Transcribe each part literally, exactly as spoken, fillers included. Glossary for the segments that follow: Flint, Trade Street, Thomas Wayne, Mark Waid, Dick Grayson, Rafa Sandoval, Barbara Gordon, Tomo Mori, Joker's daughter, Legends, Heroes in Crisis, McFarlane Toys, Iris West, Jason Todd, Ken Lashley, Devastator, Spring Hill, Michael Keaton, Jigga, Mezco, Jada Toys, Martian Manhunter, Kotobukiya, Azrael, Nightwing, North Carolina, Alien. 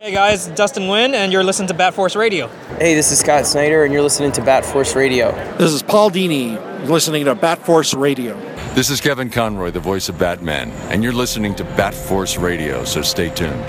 Hey guys, Dustin Nguyen, and you're listening to Bat Force Radio. Hey, this is Scott Snyder, and you're listening to Bat Force Radio. This is Paul Dini, listening to Bat Force Radio. This is Kevin Conroy, the voice of Batman, and you're listening to Bat Force Radio, so stay tuned.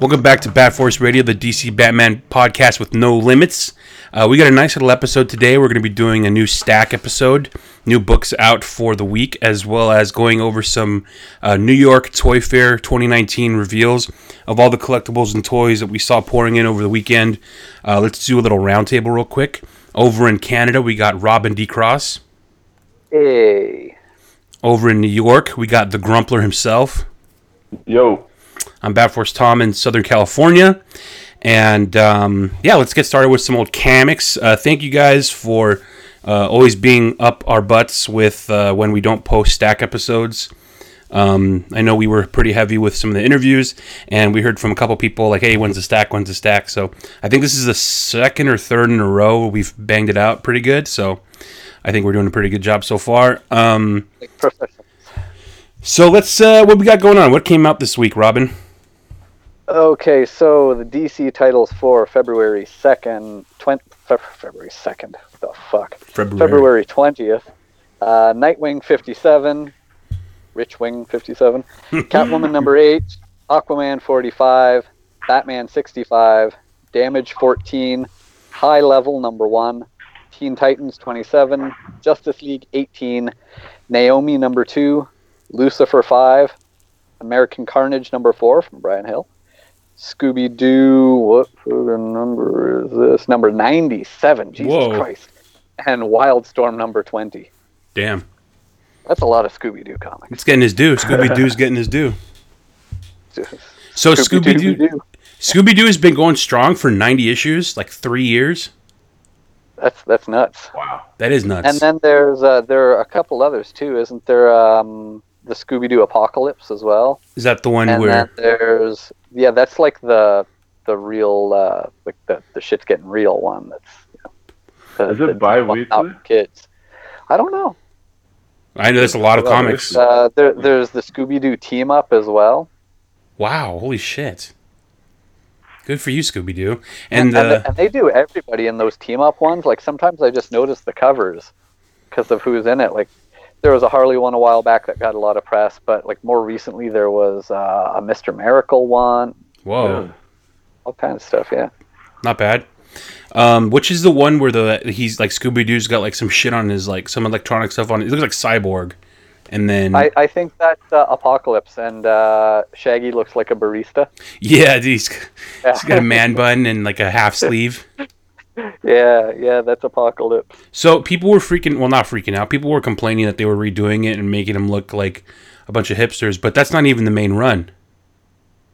Welcome back to Bat Force Radio, the D C Batman podcast with no limits. Uh, we got a nice little episode today. We're going to be doing a new stack episode, new books out for the week, as well as going over some uh, New York Toy Fair twenty nineteen reveals of all the collectibles and toys that we saw pouring in over the weekend. Uh, let's do a little roundtable real quick. Over in Canada, we got Robin D. Cross. Hey. Over in New York, we got the Grumpler himself. Yo. I'm Bat Force Tom in Southern California, and um, yeah, let's get started with some old comics. Uh, thank you guys for uh, always being up our butts with uh, when we don't post stack episodes. Um, I know we were pretty heavy with some of the interviews, and we heard from a couple people like, hey, when's the stack, when's the stack? So I think this is the second or third in a row we've banged it out pretty good, so I think we're doing a pretty good job so far. Um, so let's, uh, what we got going on? What came out this week, Robin? Okay, so the D C titles for February second, twen- Fe- February second, what the fuck? February, February twentieth, uh, Nightwing fifty-seven, Richwing fifty-seven, Catwoman number eight, Aquaman forty-five, Batman sixty-five, Damage fourteen, High Level number one, Teen Titans twenty-seven, Justice League eighteen, Naomi number two, Lucifer five, American Carnage number four from Brian Hill, Scooby-Doo, what number is this? Number ninety-seven, Jesus Whoa. Christ. And Wildstorm number twenty. Damn. That's a lot of Scooby-Doo comics. It's getting his due. Scooby-Doo's getting his due. So Scooby-Doo, Scooby-Doo Scooby-Doo has been going strong for ninety issues, like three years. That's that's nuts. Wow. That is nuts. And then there's uh, there are a couple others too, isn't there? Um, the Scooby-Doo Apocalypse as well. Is that the one and where there's yeah, that's like the the real uh, like the, the shit's getting real one. That's you know, the, is it bi-weekly? Kids, I don't know. I know there's a lot of well, comics. Uh, there, there's the Scooby-Doo team up as well. Wow! Holy shit! Good for you, Scooby-Doo. And and, and, uh, they, and they do everybody in those team up ones. Like sometimes I just notice the covers because of who's in it. Like. There was a Harley one a while back that got a lot of press, but like more recently there was uh, a Mister Miracle one. Whoa. Yeah. All kinds of stuff, yeah. Not bad. Um, which is the one where the he's like Scooby-Doo's got like some shit on his, like some electronic stuff on it. It looks like Cyborg. And then I, I think that's uh, Apocalypse, and uh, Shaggy looks like a barista. Yeah, he's, yeah. he's got a man bun and like a half sleeve. Yeah, yeah, that's Apocalypse. So people were freaking, well, not freaking out. People were complaining that they were redoing it and making them look like a bunch of hipsters, but that's not even the main run.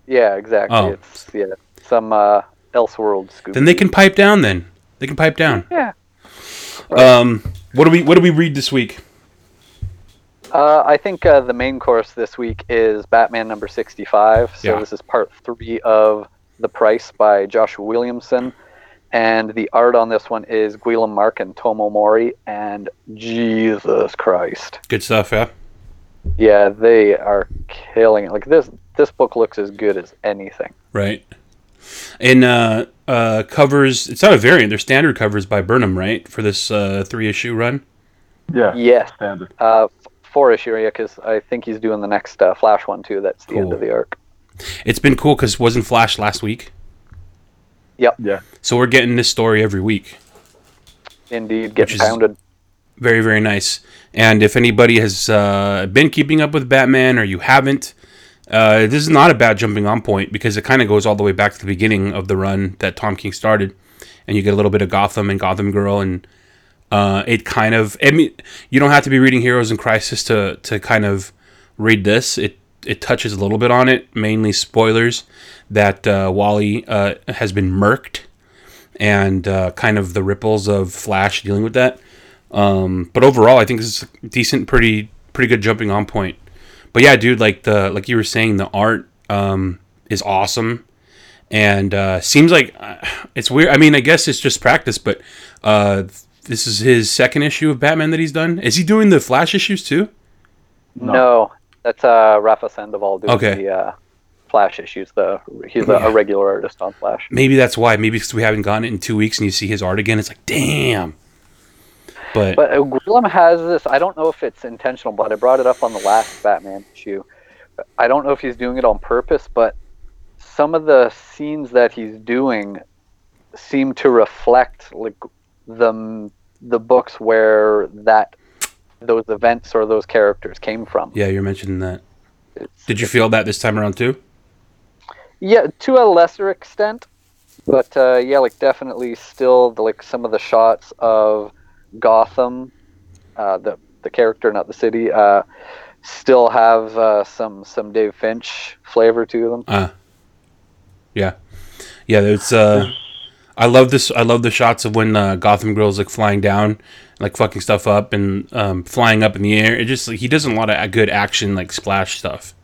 Yeah, exactly. Oh. It's yeah, some uh, Elseworld Scooby. Then they can pipe down then. They can pipe down. Yeah. Right. Um, what do we what do we read this week? Uh, I think uh, the main course this week is Batman number sixty-five. So yeah. This is part three of The Price by Joshua Williamson. And the art on this one is Guillaume Marc and Tomo Mori, and Jesus Christ. Good stuff, yeah? Yeah, they are killing it. Like, this this book looks as good as anything. Right. And uh, uh, covers, it's not a variant, they're standard covers by Burnham, right? For this uh, three-issue run? Yeah. Yes. Standard. Uh, four-issue, yeah, because I think he's doing the next uh, Flash one, too. That's the cool. end of the arc. It's been cool, because wasn't Flash last week? Yep. Yeah. So we're getting this story every week. Indeed, get pounded. Very, very nice. And if anybody has uh, been keeping up with Batman or you haven't, uh, this is not a bad jumping on point because it kind of goes all the way back to the beginning of the run that Tom King started, and you get a little bit of Gotham and Gotham Girl and Uh, it kind of, I mean, you don't have to be reading Heroes in Crisis to to kind of read this. It it touches a little bit on it, mainly spoilers that uh, Wally uh, has been murked, and uh, kind of the ripples of Flash dealing with that. Um, but overall, I think this is a decent, pretty pretty good jumping on point. But yeah, dude, like the like you were saying, the art um, is awesome. And uh, seems like uh, it's weird. I mean, I guess it's just practice, but uh, this is his second issue of Batman that he's done. Is he doing the Flash issues too? No, no that's uh, Rafa Sandoval doing okay. the uh, Flash issues. The he's yeah. a, a regular artist on Flash. Maybe that's why. Maybe because we haven't gotten it in two weeks, and you see his art again, it's like, damn. But but uh, Willem has this. I don't know if it's intentional, but I brought it up on the last Batman issue. I don't know if he's doing it on purpose, but some of the scenes that he's doing seem to reflect like the the books where that those events or those characters came from. Yeah, you're mentioning that. It's, Did you feel that this time around too? Yeah, to a lesser extent, but uh, yeah, like definitely still the, like some of the shots of Gotham, uh, the the character, not the city, uh, still have uh, some some Dave Finch flavor to them. Uh. Yeah, yeah. It's uh, I love this. I love the shots of when uh, Gotham Girl is like flying down, like fucking stuff up and um, flying up in the air. It just like, he does a lot of good action, like splash stuff.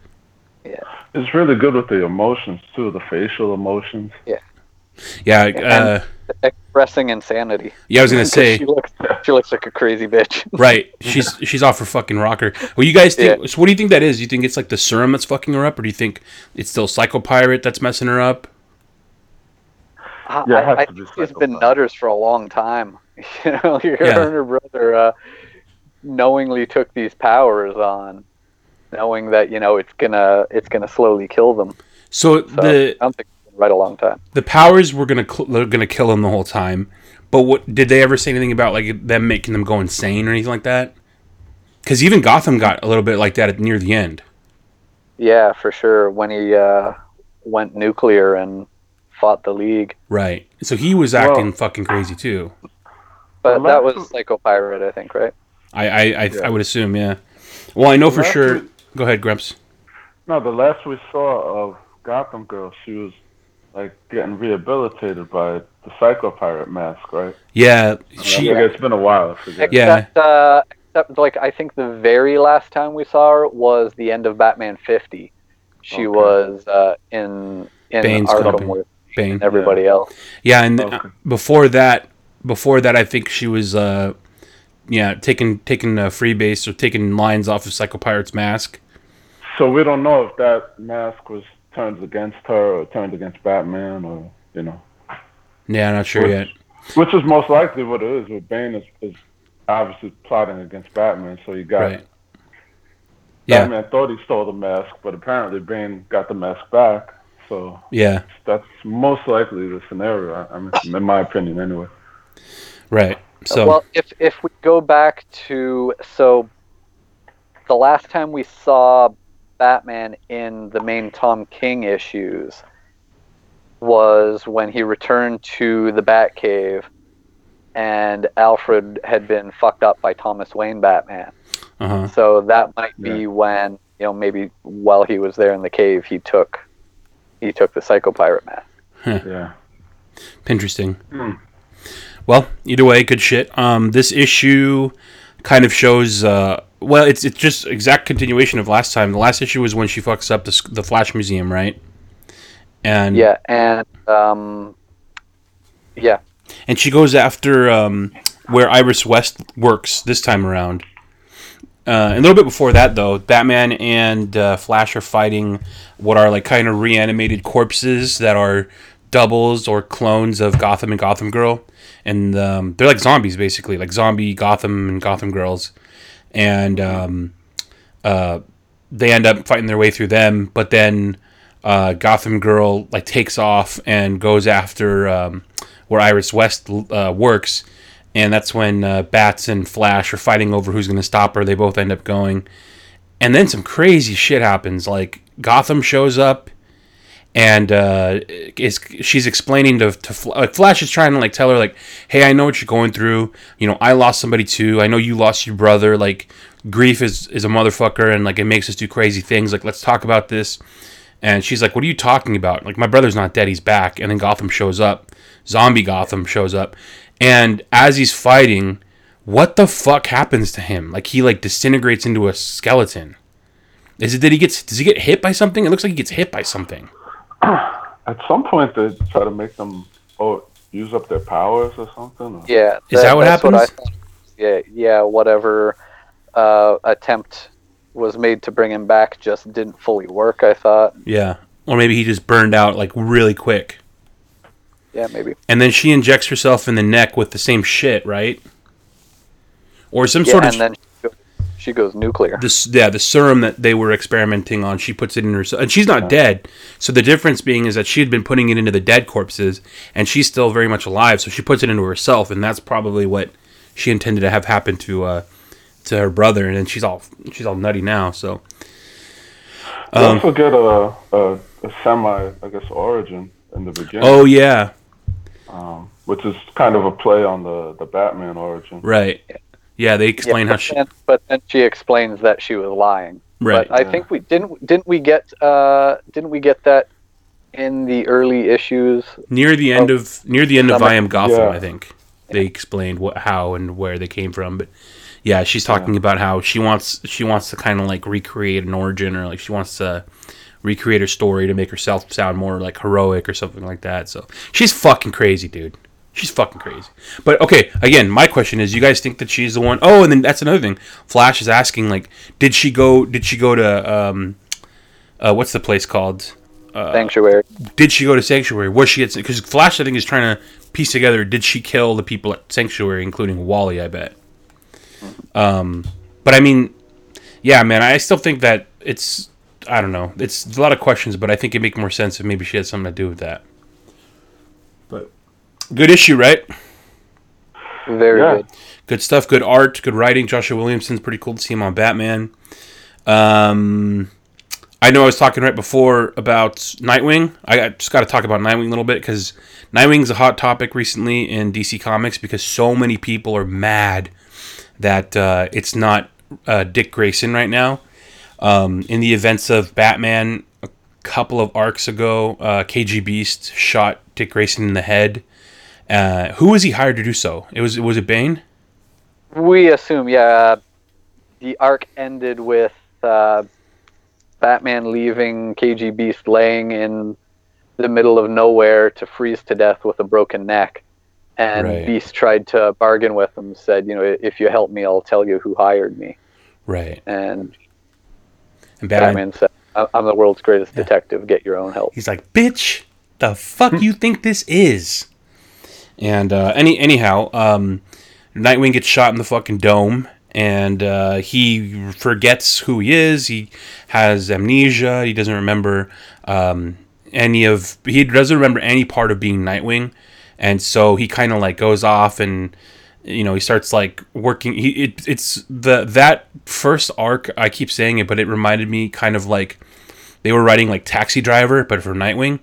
Yeah, it's really good with the emotions too, the facial emotions. Yeah, yeah. Uh, and expressing insanity. Yeah, I was gonna say she looks she looks like a crazy bitch. Right, she's she's off her fucking rocker. Well, you guys think? Yeah. So what do you think that is? Do you think it's like the serum that's fucking her up, or do you think it's still Psycho Pirate that's messing her up? Uh, yeah, I, I think she's been nutters for a long time. You know, her yeah. and her brother uh, knowingly took these powers on, knowing that you know it's gonna it's gonna slowly kill them. So, so the I don't think it's been right a long time. The powers were gonna cl- they're gonna kill them the whole time. But what did they ever say anything about like them making them go insane or anything like that? Because even Gotham got a little bit like that at, near the end. Yeah, for sure. When he uh, went nuclear and fought the League. Right. So he was acting well, fucking crazy too. But that was Psycho Pirate, I think, right? I I I, yeah. I would assume, yeah. Well, I know the for sure. We, go ahead, Grumps. No, the last we saw of Gotham Girl, she was like getting rehabilitated by the Psycho Pirate mask, right? Yeah, she, I think it's been a while. I forget. Except, yeah, uh, except like I think the very last time we saw her was the end of Batman fifty. She okay. was uh, in in Bane's Arkham with Bane and everybody yeah. else. Yeah, and okay. before that, before that, I think she was, uh, yeah, taking taking a freebase or taking lines off of Psycho Pirate's mask. So we don't know if that mask was turned against her or turned against Batman, or you know. Yeah, I'm not sure which, yet. Which is most likely what it is. With Bane is, is obviously plotting against Batman, so you got right. yeah. Batman thought he stole the mask, but apparently Bane got the mask back. So yeah, that's most likely the scenario. I mean, in my opinion, anyway. Right. So well, if if we go back to so the last time we saw Batman in the main Tom King issues was when he returned to the Batcave and Alfred had been fucked up by Thomas Wayne Batman. Uh-huh. So that might be yeah. when, you know, maybe while he was there in the cave, he took he took the Psycho Pirate mask. Huh. Yeah. Interesting. Mm. Well, either way, good shit. Um, this issue kind of shows, uh, well, it's it's just exact continuation of last time. The last issue was when she fucks up the, the Flash Museum, right? And yeah, and um, yeah, and she goes after um, where Iris West works this time around. Uh, a little bit before that, though, Batman and uh, Flash are fighting what are like kind of reanimated corpses that are doubles or clones of Gotham and Gotham Girl, and um, they're like zombies basically, like zombie Gotham and Gotham Girls, and um, uh, they end up fighting their way through them, but then. Uh, Gotham Girl like takes off and goes after um, where Iris West uh, works, and that's when uh, Bats and Flash are fighting over who's going to stop her. They both end up going, and then some crazy shit happens. Like Gotham shows up, and uh, is she's explaining to, to like, Flash is trying to like tell her like, hey, I know what you're going through. You know, I lost somebody too. I know you lost your brother. Like, grief is is a motherfucker, and like it makes us do crazy things. Like, let's talk about this. And she's like, what are you talking about? Like, my brother's not dead. He's back. And then Gotham shows up. Zombie Gotham shows up. And as he's fighting, what the fuck happens to him? Like, he, like, disintegrates into a skeleton. Is it that he gets... Does he get hit by something? It looks like he gets hit by something. At some point, they try to make them oh, use up their powers or something? Or... Yeah. That, Is that what happens? What I, yeah, yeah, whatever uh, attempt... was made to bring him back just didn't fully work, I thought. Yeah. Or maybe he just burned out, like, really quick. Yeah, maybe. And then she injects herself in the neck with the same shit, right? Or some yeah, sort of... Yeah, and then she goes nuclear. This, yeah, the serum that they were experimenting on, she puts it in herself. And she's not yeah. dead. So the difference being is that she had been putting it into the dead corpses, and she's still very much alive, so she puts it into herself, and that's probably what she intended to have happen to... Uh, to her brother, and then she's all she's all nutty now. So um, don't forget a, a, a semi, I guess, origin in the beginning. Oh yeah, um, which is kind of a play on the, the Batman origin, right? Yeah, they explain yeah, how she, then, but then she explains that she was lying, right? But I yeah. think we didn't didn't we get uh, didn't we get that in the early issues near the end of, of near the end summer? of I Am Gotham. Yeah. I think yeah. they explained what how and where they came from, but. Yeah, she's talking yeah. about how she wants she wants to kind of like recreate an origin, or like she wants to recreate her story to make herself sound more like heroic or something like that. So she's fucking crazy, dude. She's fucking crazy. But okay, again, my question is, you guys think that she's the one? Oh, and then that's another thing. Flash is asking like, did she go? Did she go to um, uh, what's the place called? Uh, Sanctuary. Did she go to Sanctuary? Was she at? Because Flash, I think, is trying to piece together. Did she kill the people at Sanctuary, including Wally? I bet. Um, but I mean, yeah, man, I still think that it's, I don't know, it's a lot of questions, but I think it'd make more sense if maybe she had something to do with that. But good issue, right? Very yeah. good. Good stuff, good art, good writing. Joshua Williamson's pretty cool to see him on Batman. Um, I know I was talking right before about Nightwing. I just got to talk about Nightwing a little bit, because Nightwing's a hot topic recently in D C Comics, because so many people are mad that uh, it's not uh, Dick Grayson right now. Um, in the events of Batman a couple of arcs ago, uh, K G Beast shot Dick Grayson in the head. Uh, who was he hired to do so? It was was it Bane? We assume, yeah. The arc ended with uh, Batman leaving K G Beast laying in the middle of nowhere to freeze to death with a broken neck. And right. Beast tried to bargain with him, said, you know, if you help me, I'll tell you who hired me. Right. And, and Batman, Batman said, I'm the world's greatest yeah. detective. Get your own help. He's like, bitch, the fuck you think this is? And uh, any anyhow, um, Nightwing gets shot in the fucking dome, and uh, he forgets who he is. He has amnesia. He doesn't remember um, any of... He doesn't remember any part of being Nightwing. And so he kind of like goes off, and you know he starts like working. He it, it's the that first arc. I keep saying it, but it reminded me kind of like they were writing like Taxi Driver, but for Nightwing.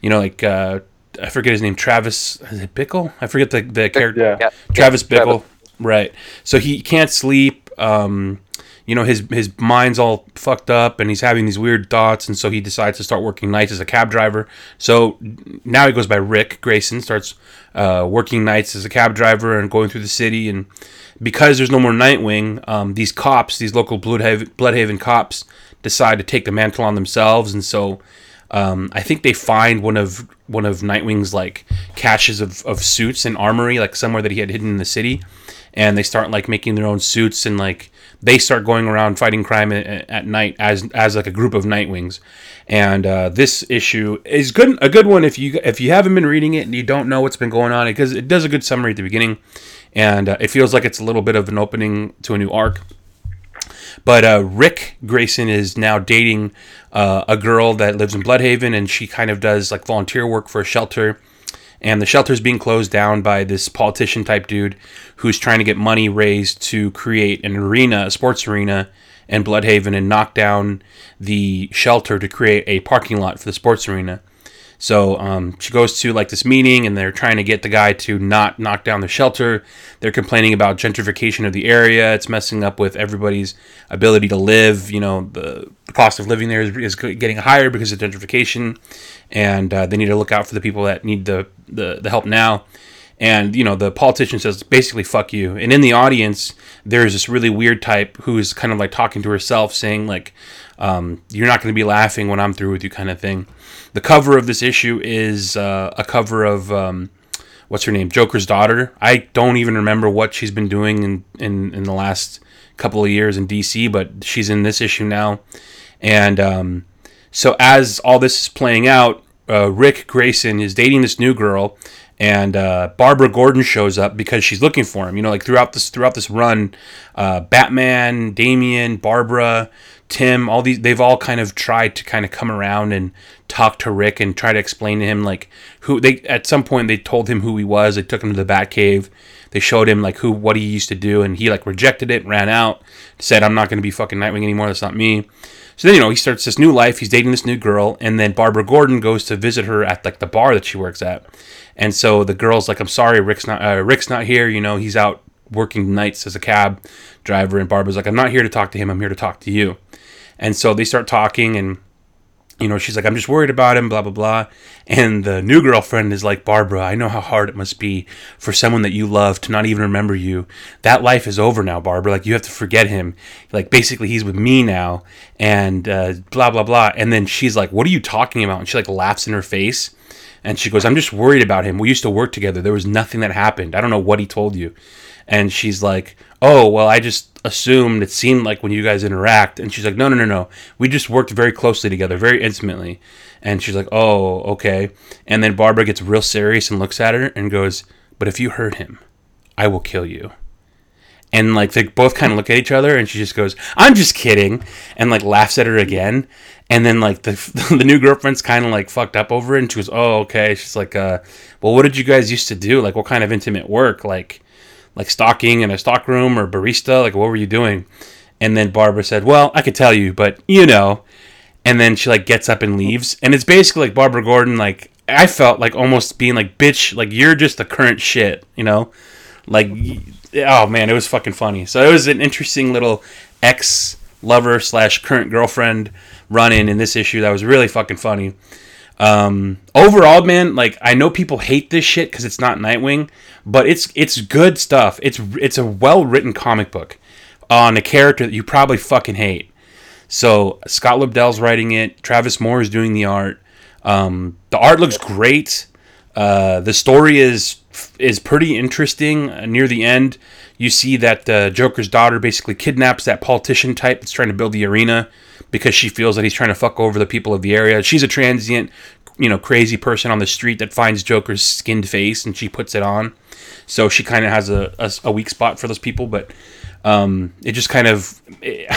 You know, like uh, I forget his name, Travis is it Bickle? I forget the the character. Yeah. Yeah. Travis Bickle, Travis. Right? So he can't sleep. Um, you know, his his mind's all fucked up, and he's having these weird thoughts, and so he decides to start working nights as a cab driver. So now he goes by Rick Grayson, starts uh, working nights as a cab driver and going through the city. And because there's no more Nightwing, um, these cops, these local Bloodhaven, Bloodhaven cops, decide to take the mantle on themselves. And so um, I think they find one of one of Nightwing's like caches of, of suits and armory, like somewhere that he had hidden in the city. And they start like making their own suits, and like they start going around fighting crime at night as as like a group of Nightwings. And uh, this issue is good, a good one if you if you haven't been reading it and you don't know what's been going on, because it does a good summary at the beginning, and uh, it feels like it's a little bit of an opening to a new arc. But uh, Rick Grayson is now dating uh, a girl that lives in Bloodhaven, and she kind of does like volunteer work for a shelter. And the shelter's being closed down by this politician-type dude who's trying to get money raised to create an arena, a sports arena, in Bloodhaven and knock down the shelter to create a parking lot for the sports arena. So um, she goes to like this meeting, and they're trying to get the guy to not knock down the shelter. They're complaining about gentrification of the area. It's messing up with everybody's ability to live. You know, the cost of living there is, is getting higher because of gentrification, and uh, they need to look out for the people that need the, the, the help now. And, you know, the politician says, basically, fuck you. And in the audience, there's this really weird type who is kind of like talking to herself, saying, like, um, you're not going to be laughing when I'm through with you, kind of thing. The cover of this issue is uh, a cover of, um, what's her name, Joker's Daughter. I don't even remember what she's been doing in, in, in the last couple of years in D C, but she's in this issue now. And um, so as all this is playing out, uh, Rick Grayson is dating this new girl. And uh, Barbara Gordon shows up because she's looking for him. You know, like throughout this throughout this run, uh, Batman, Damian, Barbara, Tim, all these, they've all kind of tried to kind of come around and talk to Rick and try to explain to him like who they. At some point, they told him who he was. They took him to the Batcave. They showed him like who what he used to do, and he like rejected it, ran out, said, "I'm not going to be fucking Nightwing anymore. That's not me." So then, you know, he starts this new life. He's dating this new girl, and then Barbara Gordon goes to visit her at like the bar that she works at. And so the girl's like, "I'm sorry, Rick's not uh, Rick's not here. You know, he's out working nights as a cab driver." And Barbara's like, "I'm not here to talk to him. I'm here to talk to you." And so they start talking, and you know, she's like, "I'm just worried about him, blah, blah, blah." And the new girlfriend is like, "Barbara, I know how hard it must be for someone that you love to not even remember you. That life is over now, Barbara. Like, you have to forget him. Like, basically, he's with me now, and uh, blah, blah, blah." And then she's like, "What are you talking about?" And she, like, laughs in her face. And she goes, "I'm just worried about him. We used to work together. There was nothing that happened. I don't know what he told you." And she's like, "Oh, well, I just assumed it seemed like when you guys interact." And she's like, no, no, no, no. "We just worked very closely together, very intimately." And she's like, "Oh, okay." And then Barbara gets real serious and looks at her and goes, "But if you hurt him, I will kill you." And, like, they both kind of look at each other, and she just goes, "I'm just kidding," and, like, laughs at her again. And then, like, the the new girlfriend's kind of, like, fucked up over it, and she goes, "Oh, okay." She's like, uh, "Well, what did you guys used to do? Like, what kind of intimate work? Like, like stocking in a stockroom or barista? Like, what were you doing?" And then Barbara said, "Well, I could tell you, but, you know." And then she, like, gets up and leaves. And it's basically, like, Barbara Gordon, like, I felt, like, almost being, like, "Bitch, like, you're just the current shit," you know? Like... Oh, man, it was fucking funny. So it was an interesting little ex-lover slash current girlfriend run-in in this issue that was really fucking funny. Um, overall, man, like, I know people hate this shit because it's not Nightwing, but it's it's good stuff. It's it's a well-written comic book on a character that you probably fucking hate. So Scott Lobdell's writing it. Travis Moore is doing the art. Um, the art looks great. Uh, the story is... is pretty interesting. Near the end, you see that uh, Joker's daughter basically kidnaps that politician type that's trying to build the arena because she feels that he's trying to fuck over the people of the area. She's a transient, you know, crazy person on the street that finds Joker's skinned face, and she puts it on. So she kind of has a, a, a weak spot for those people, but um, it just kind of... It,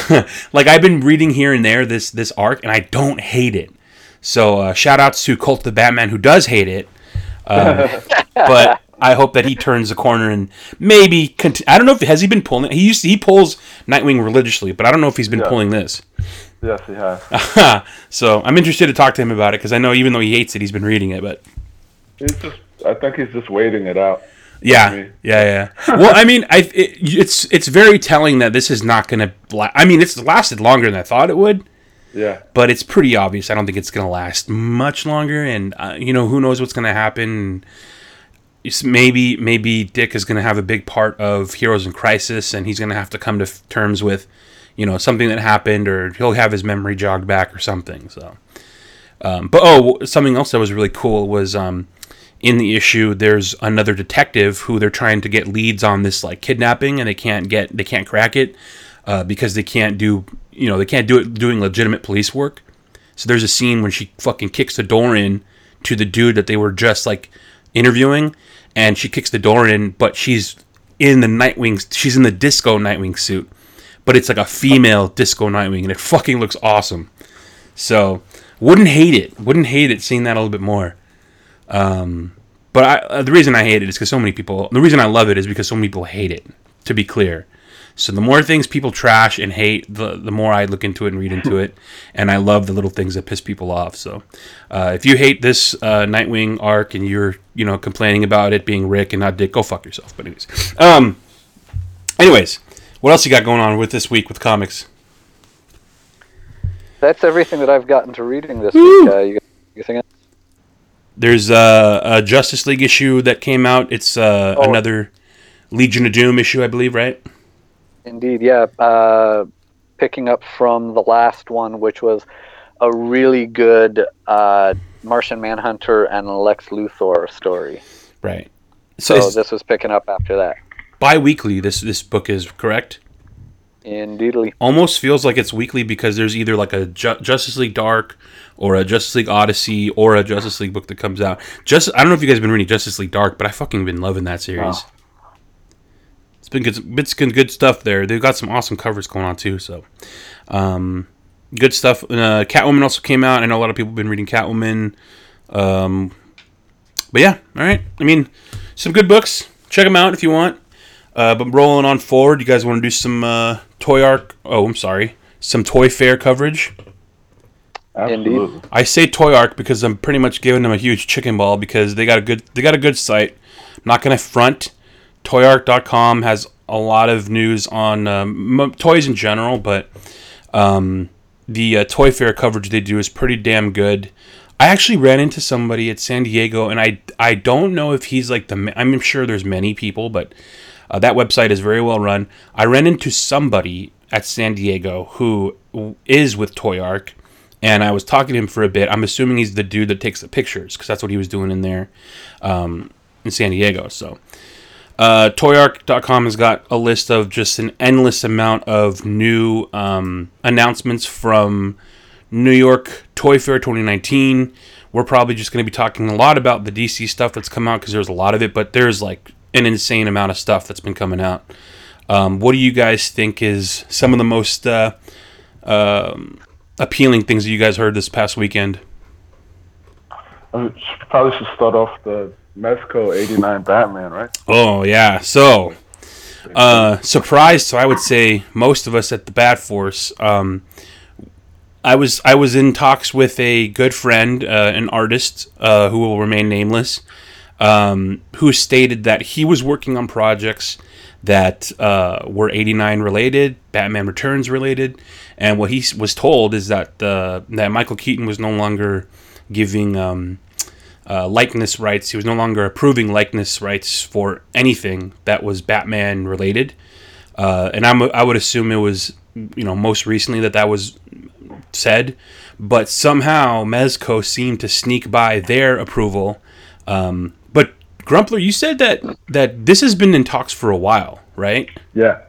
like, I've been reading here and there this, this arc, and I don't hate it. So uh, shout-outs to Colt the Batman, who does hate it. Um, but... I hope that he turns the corner and maybe... Cont- I don't know if... Has he been pulling... He used to, he pulls Nightwing religiously, but I don't know if he's been yes. pulling this. Yes, he has. So I'm interested to talk to him about it, because I know even though he hates it, he's been reading it, but... He's just, I think he's just waiting it out. Yeah, yeah, yeah. Well, I mean, I it, it's it's very telling that this is not going to... La- I mean, it's lasted longer than I thought it would. Yeah. But it's pretty obvious. I don't think it's going to last much longer, and, uh, you know, who knows what's going to happen... Maybe maybe Dick is going to have a big part of Heroes in Crisis, and he's going to have to come to f- terms with, you know, something that happened, or he'll have his memory jogged back or something. So, um, but oh, something else that was really cool was um, in the issue there's another detective who they're trying to get leads on this like kidnapping, and they can't get they can't crack it uh, because they can't do you know they can't do it doing legitimate police work. So there's a scene when she fucking kicks the door in to the dude that they were just like interviewing. And she kicks the door in, but she's in the Nightwing, she's in the disco Nightwing suit. But it's like a female disco Nightwing, and it fucking looks awesome. So, wouldn't hate it. Wouldn't hate it seeing that a little bit more. Um, But I, uh, the reason I hate it is because so many people... The reason I love it is because so many people hate it, to be clear. So the more things people trash and hate, the the more I look into it and read into it. And I love the little things that piss people off. So uh, if you hate this uh, Nightwing arc and you're, you know, complaining about it being Rick and not Dick, go fuck yourself. But anyways. Um, anyways, what else you got going on with this week with comics? That's everything that I've gotten to reading this Woo! week. Uh, you, you think I- There's uh, a Justice League issue that came out. It's uh, oh. another Legion of Doom issue, I believe, right? Indeed, yeah. Uh, picking up from the last one, which was a really good uh, Martian Manhunter and Lex Luthor story. Right. So, so this was picking up after that. Bi-weekly, this, this book is, correct? Indeedly. Almost feels like it's weekly because there's either like a Ju- Justice League Dark or a Justice League Odyssey or a Justice League book that comes out. Just I don't know if you guys have been reading Justice League Dark, but I fucking been loving that series. Oh. It's been good, it's been good stuff there. They've got some awesome covers going on too, so um, good stuff. Uh, Catwoman also came out. I know a lot of people have been reading Catwoman. Um, but yeah, all right. I mean, some good books. Check them out if you want. Uh, but rolling on forward, you guys want to do some uh, ToyArk? Oh, I'm sorry, some Toy Fair coverage. Absolutely. I say ToyArk because I'm pretty much giving them a huge chicken ball because they got a good they got a good site. I'm not gonna front. Toy Ark dot com has a lot of news on um, m- toys in general, but um, the uh, Toy Fair coverage they do is pretty damn good. I actually ran into somebody at San Diego, and I I don't know if he's like the ma- I'm sure there's many people, but uh, that website is very well run. I ran into somebody at San Diego who is with ToyArk. And I was talking to him for a bit. I'm assuming he's the dude that takes the pictures because that's what he was doing in there um, in San Diego. So uh, Toy Ark dot com has got a list of just an endless amount of new um, announcements from New York Toy Fair twenty nineteen. We're probably just going to be talking a lot about the D C stuff that's come out because there's a lot of it. But there's like an insane amount of stuff that's been coming out. Um, what do you guys think is some of the most... Uh, um, appealing things that you guys heard this past weekend? I probably should start off the Mezco eighty-nine Batman, right? Oh, yeah. So, uh, surprise to, I would say, most of us at the Bat Force. Um, I was I was in talks with a good friend, uh, an artist, uh, who will remain nameless, um, who stated that he was working on projects that uh, were eighty-nine related, Batman Returns related, and what he was told is that uh, that Michael Keaton was no longer giving um, uh, likeness rights. He was no longer approving likeness rights for anything that was Batman related, uh, and I'm, I would assume it was, you know, most recently that that was said, but somehow Mezco seemed to sneak by their approval. Um, but Grumpler, you said that, that this has been in talks for a while, right? Yeah.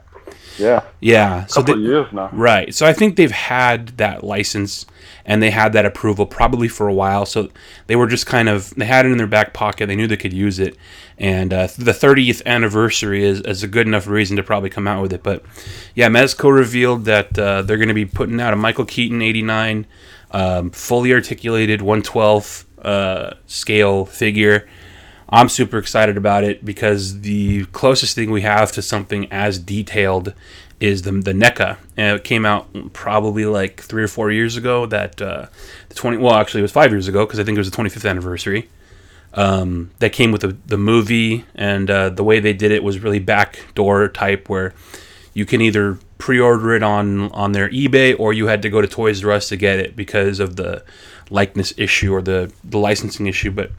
Yeah. Yeah. So a couple they, of years now. Right. So I think they've had that license and they had that approval probably for a while. So they were just kind of, they had it in their back pocket. They knew they could use it. And uh, the thirtieth anniversary is, is a good enough reason to probably come out with it. But yeah, Mezco revealed that uh, they're going to be putting out a Michael Keaton eighty-nine um, fully articulated one twelfth uh, scale figure. I'm super excited about it because the closest thing we have to something as detailed is the the NECA. And it came out probably like three or four years ago. That uh, the twenty well, actually, it was five years ago because I think it was the twenty-fifth anniversary. Um, that came with the, the movie, and uh, the way they did it was really backdoor type where you can either pre-order it on, on their eBay or you had to go to Toys R Us to get it because of the likeness issue or the, the licensing issue. But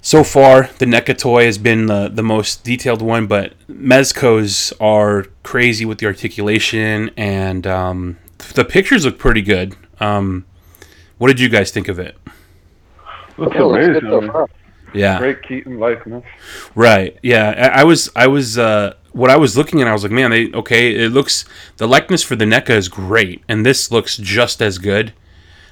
so far, the NECA toy has been the, the most detailed one, but Mezco's are crazy with the articulation, and um, the pictures look pretty good. Um, what did you guys think of it? Looks yeah, amazing. Looks so yeah. Great Keaton likeness. Right. Yeah. I, I was. I was. Uh, what I was looking at, I was like, man, they okay. It looks the likeness for the NECA is great, and this looks just as good.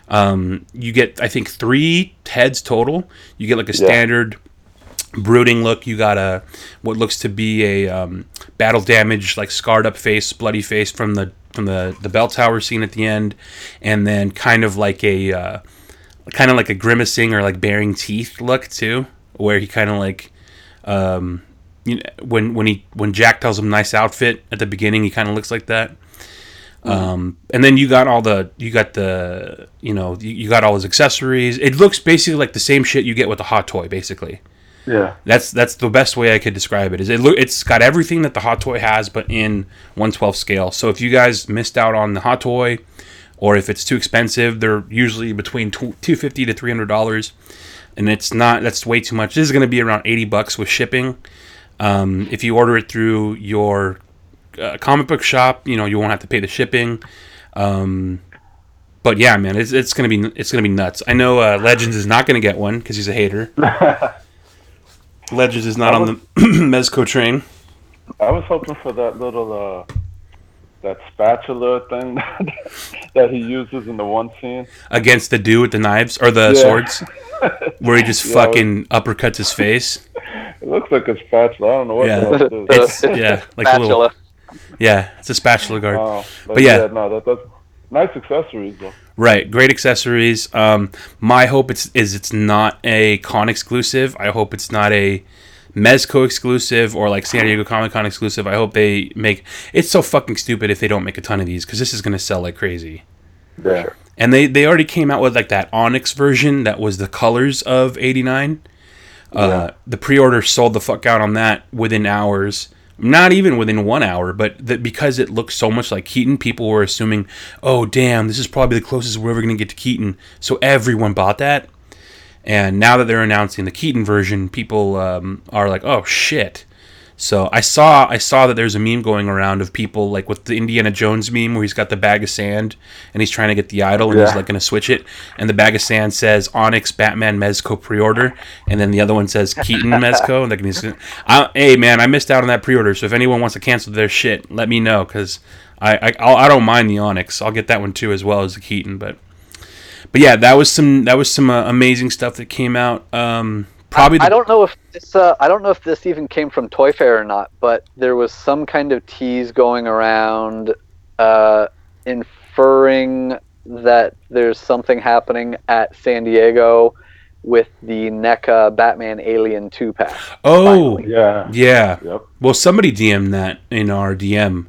Um, you get, I think, three heads total. You get like a standard yeah. brooding look. You got a what looks to be a um, battle damaged, like scarred up face, bloody face from the from the, the bell tower scene at the end, and then kind of like a uh, kind of like a grimacing or like baring teeth look too, where he kind of like, um, you know, when when he when Jack tells him nice outfit at the beginning, he kind of looks like that. Mm-hmm. Um, and then you got all the you got the you know you, you got all his accessories. It looks basically like the same shit you get with the Hot Toy, basically. Yeah, that's that's the best way I could describe it. Is it look? It's got everything that the Hot Toy has, but in one twelfth scale. So if you guys missed out on the Hot Toy, or if it's too expensive, they're usually between two hundred fifty dollars to three hundred dollars, and it's not. That's way too much. This is going to be around eighty bucks with shipping. Um, if you order it through your uh, comic book shop, you know you won't have to pay the shipping. Um, but yeah, man, it's it's gonna be it's gonna be nuts. I know uh, Legends is not gonna get one because he's a hater. Legends is not was, on the Mezco train. I was hoping for that little, uh, that spatula thing that he uses in the one scene. Against the dude with the knives, or the yeah. swords, where he just yeah, fucking was, uppercuts his face. It looks like a spatula. I don't know what yeah. that is. It's, yeah, like spatula. A little, yeah, it's a spatula guard. Wow. But, but yeah. yeah no, that, that's nice accessories, though. Right, great accessories. Um, my hope it's, is it's not a con exclusive. I hope it's not a Mezco exclusive or like San Diego Comic-Con exclusive. I hope they make... It's so fucking stupid if they don't make a ton of these, because this is going to sell like crazy. Yeah. And they, they already came out with like that Onyx version that was the colors of eighty-nine. Yeah. Uh, the pre-order sold the fuck out on that within hours. Not even within one hour, but the, because it looks so much like Keaton, people were assuming, oh, damn, this is probably the closest we're ever going to get to Keaton. So everyone bought that. And now that they're announcing the Keaton version, people um, are like, oh, shit. So I saw I saw that there's a meme going around of people, like with the Indiana Jones meme where he's got the bag of sand and he's trying to get the idol and yeah. he's like going to switch it. And the bag of sand says Onyx Batman Mezco pre-order. And then the other one says Keaton Mezco. And he's gonna, I, hey, man, I missed out on that pre-order. So if anyone wants to cancel their shit, let me know, because I I, I'll, I don't mind the Onyx. I'll get that one too as well as the Keaton. But but yeah, that was some that was some uh, amazing stuff that came out. Um Probably I don't know if this. Uh, I don't know if this even came from Toy Fair or not, but there was some kind of tease going around, uh, inferring that there's something happening at San Diego with the NECA Batman Alien two pack. Oh, finally. yeah, yeah. Yep. Well, somebody D M'd that in our D M.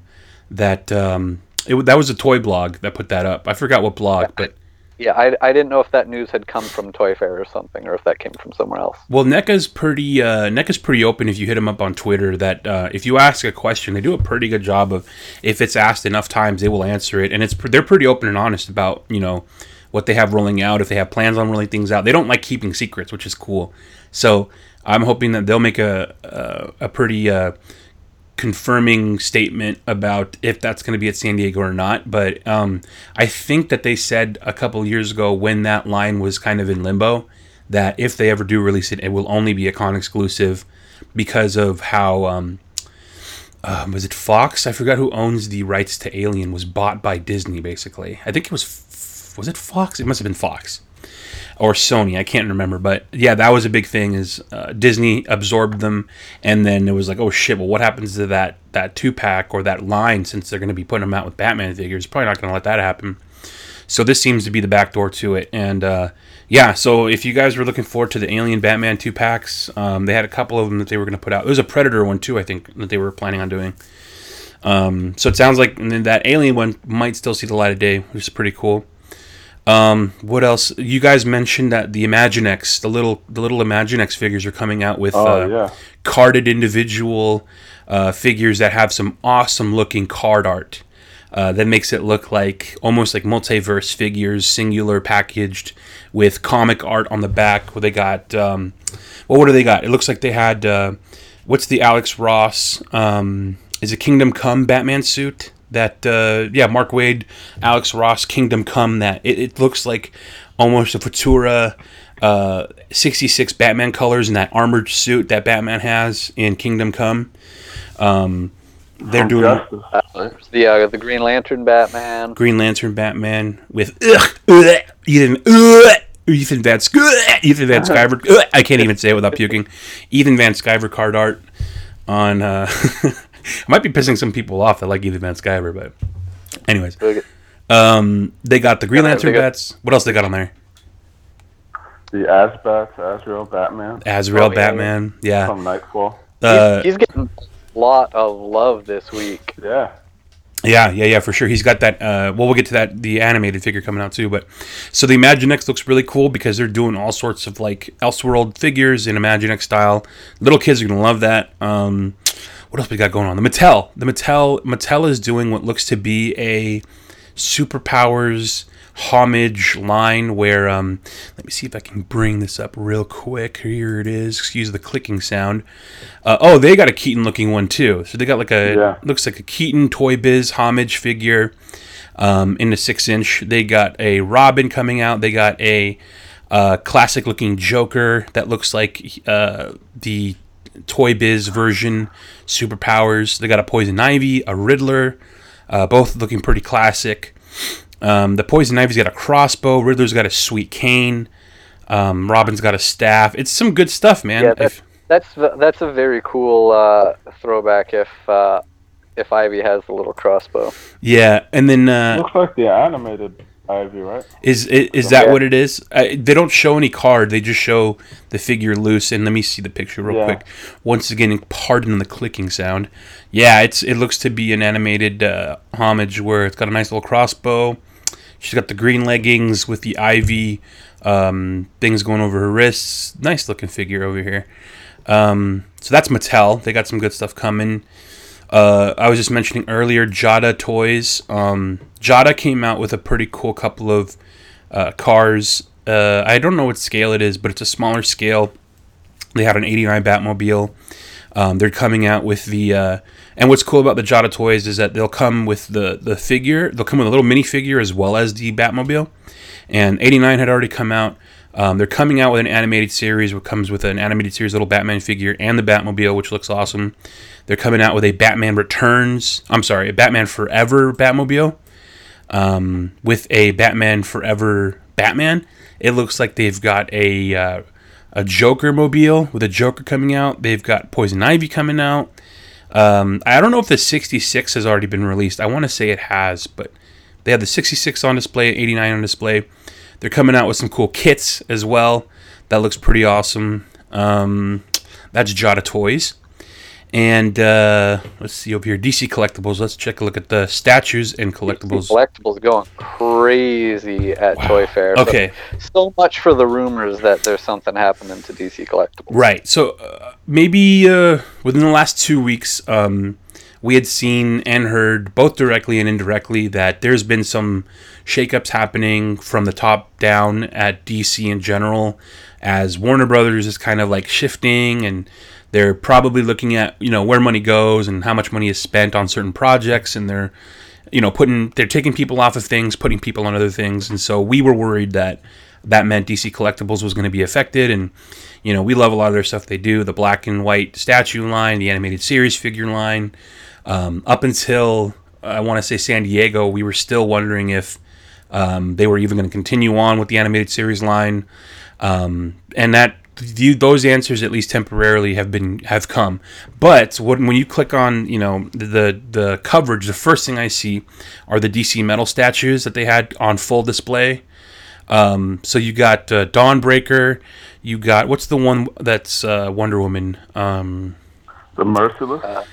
That um, it that was a toy blog that put that up. I forgot what blog, but. Yeah, I, I didn't know if that news had come from Toy Fair or something, or if that came from somewhere else. Well, NECA's pretty uh, NECA's pretty open if you hit them up on Twitter. That uh, if you ask a question, they do a pretty good job of, if it's asked enough times, they will answer it. And it's they're pretty open and honest about, you know, what they have rolling out, if they have plans on rolling things out. They don't like keeping secrets, which is cool. So I'm hoping that they'll make a a, a pretty uh, confirming statement about if that's going to be at San Diego or not, but um, I think that they said a couple years ago when that line was kind of in limbo that if they ever do release it, it will only be a con exclusive because of how um, uh, was it Fox? I forgot who owns the rights to Alien, was bought by Disney basically. I think it was was it Fox? It must have been Fox or Sony, I can't remember, but yeah, that was a big thing, is uh, Disney absorbed them, and then it was like, oh shit, well what happens to that that two-pack or that line, since they're going to be putting them out with Batman figures, probably not going to let that happen. So this seems to be the back door to it, and uh, yeah, so if you guys were looking forward to the Alien Batman two-packs, um, they had a couple of them that they were going to put out. There was a Predator one too, I think, that they were planning on doing. Um, so it sounds like that Alien one might still see the light of day, which is pretty cool. Um, what else? You guys mentioned that the Imaginex, the little the little Imaginex figures are coming out with oh, uh, yeah. carded individual uh, figures that have some awesome looking card art uh, that makes it look like almost like multiverse figures, singular packaged with comic art on the back. Where they got um, well, what do they got? It looks like they had uh, what's the Alex Ross? Um, is it Kingdom Come Batman suit? That, uh, yeah, Mark Waid, Alex Ross, Kingdom Come, that. It, it looks like almost a Futura uh, sixty-six Batman colors in that armored suit that Batman has in Kingdom Come. Um, they're oh, doing... Uh, there's the, uh, the Green Lantern Batman. Green Lantern Batman with... Ugh, ugh, Ethan, ugh, Ethan Van Sciver... Ethan Van Sciver... Ugh, I can't even say it without puking. Ethan Van Sciver card art on... Uh, I might be pissing some people off that like either Van Sciver, but anyways. Um, they got the Green Lantern bats. What else they got on there? The Azbats, Azrael, Batman. Azrael, oh, Batman, yeah. From Nightfall. Uh, he's, he's getting a lot of love this week. Yeah. Yeah, yeah, yeah, for sure. He's got that, uh, well, we'll get to that, the animated figure coming out too, but, so the Imaginex looks really cool because they're doing all sorts of, like, Elseworld figures in Imaginex style. Little kids are going to love that. Um, what else we got going on? The Mattel. The Mattel, Mattel is doing what looks to be a superpowers homage line where, um, let me see if I can bring this up real quick. Here it is. Excuse the clicking sound. Uh, oh, they got a Keaton looking one too. So they got like a, yeah. looks like a Keaton Toy Biz homage figure um, in the six inch. They got a Robin coming out. They got a uh, classic looking Joker that looks like uh, the Toy Biz version superpowers. They got a Poison Ivy, a Riddler, uh, both looking pretty classic. Um, the Poison Ivy's got a crossbow. Riddler's got a sweet cane. Um, Robin's got a staff. It's some good stuff, man. Yeah, that's if, that's, that's a very cool uh, throwback. If uh, if Ivy has the little crossbow. Yeah, and then uh, looks like the animated Ivy, right? Is is, is that yeah. what it is? Uh, they don't show any card. They just show the figure loose. And let me see the picture real yeah. quick. Once again, pardon the clicking sound. Yeah, it's it looks to be an animated uh, homage where it's got a nice little crossbow. She's got the green leggings with the ivy um, things going over her wrists. Nice looking figure over here. Um, so that's Mattel. They got some good stuff coming. Uh, I was just mentioning earlier, Jada Toys. Um, Jada came out with a pretty cool couple of uh, cars. Uh, I don't know what scale it is, but it's a smaller scale. They had an eighty-nine Batmobile. Um, they're coming out with the... Uh, and what's cool about the Jada Toys is that they'll come with the, the figure. They'll come with a little minifigure as well as the Batmobile. And eighty-nine had already come out. Um, they're coming out with an animated series, which comes with an animated series little Batman figure and the Batmobile, which looks awesome. They're coming out with a Batman Returns... I'm sorry, a Batman Forever Batmobile um, with a Batman Forever Batman. It looks like they've got a... Uh, A Joker mobile with a Joker coming out. They've got Poison Ivy coming out. Um, I don't know if the sixty-six has already been released. I want to say it has, but they have the sixty-six on display, eighty-nine on display. They're coming out with some cool kits as well. That looks pretty awesome. Um, that's Jada Toys. And uh, let's see over here, D C Collectibles. Let's check a look at the statues and collectibles. D C Collectibles going crazy at wow. Toy Fair. Okay. So much for the rumors that there's something happening to D C Collectibles. Right. So uh, maybe uh, within the last two weeks, um, we had seen and heard both directly and indirectly that there's been some shakeups happening from the top down at D C in general, as Warner Brothers is kind of like shifting and they're probably looking at, you know, where money goes and how much money is spent on certain projects, and they're, you know, putting they're taking people off of things, putting people on other things. And so we were worried that that meant D C Collectibles was going to be affected. And, you know, we love a lot of their stuff they do, the black and white statue line, the animated series figure line. Um, up until, I want to say, San Diego, we were still wondering if um, they were even going to continue on with the animated series line. Um, and that... those answers, at least temporarily, have been have come. But when when you click on, you know, the the coverage, the first thing I see are the D C metal statues that they had on full display. Um, so you got uh, Dawnbreaker, you got what's the one that's uh, Wonder Woman? Um, the Merciless. Uh,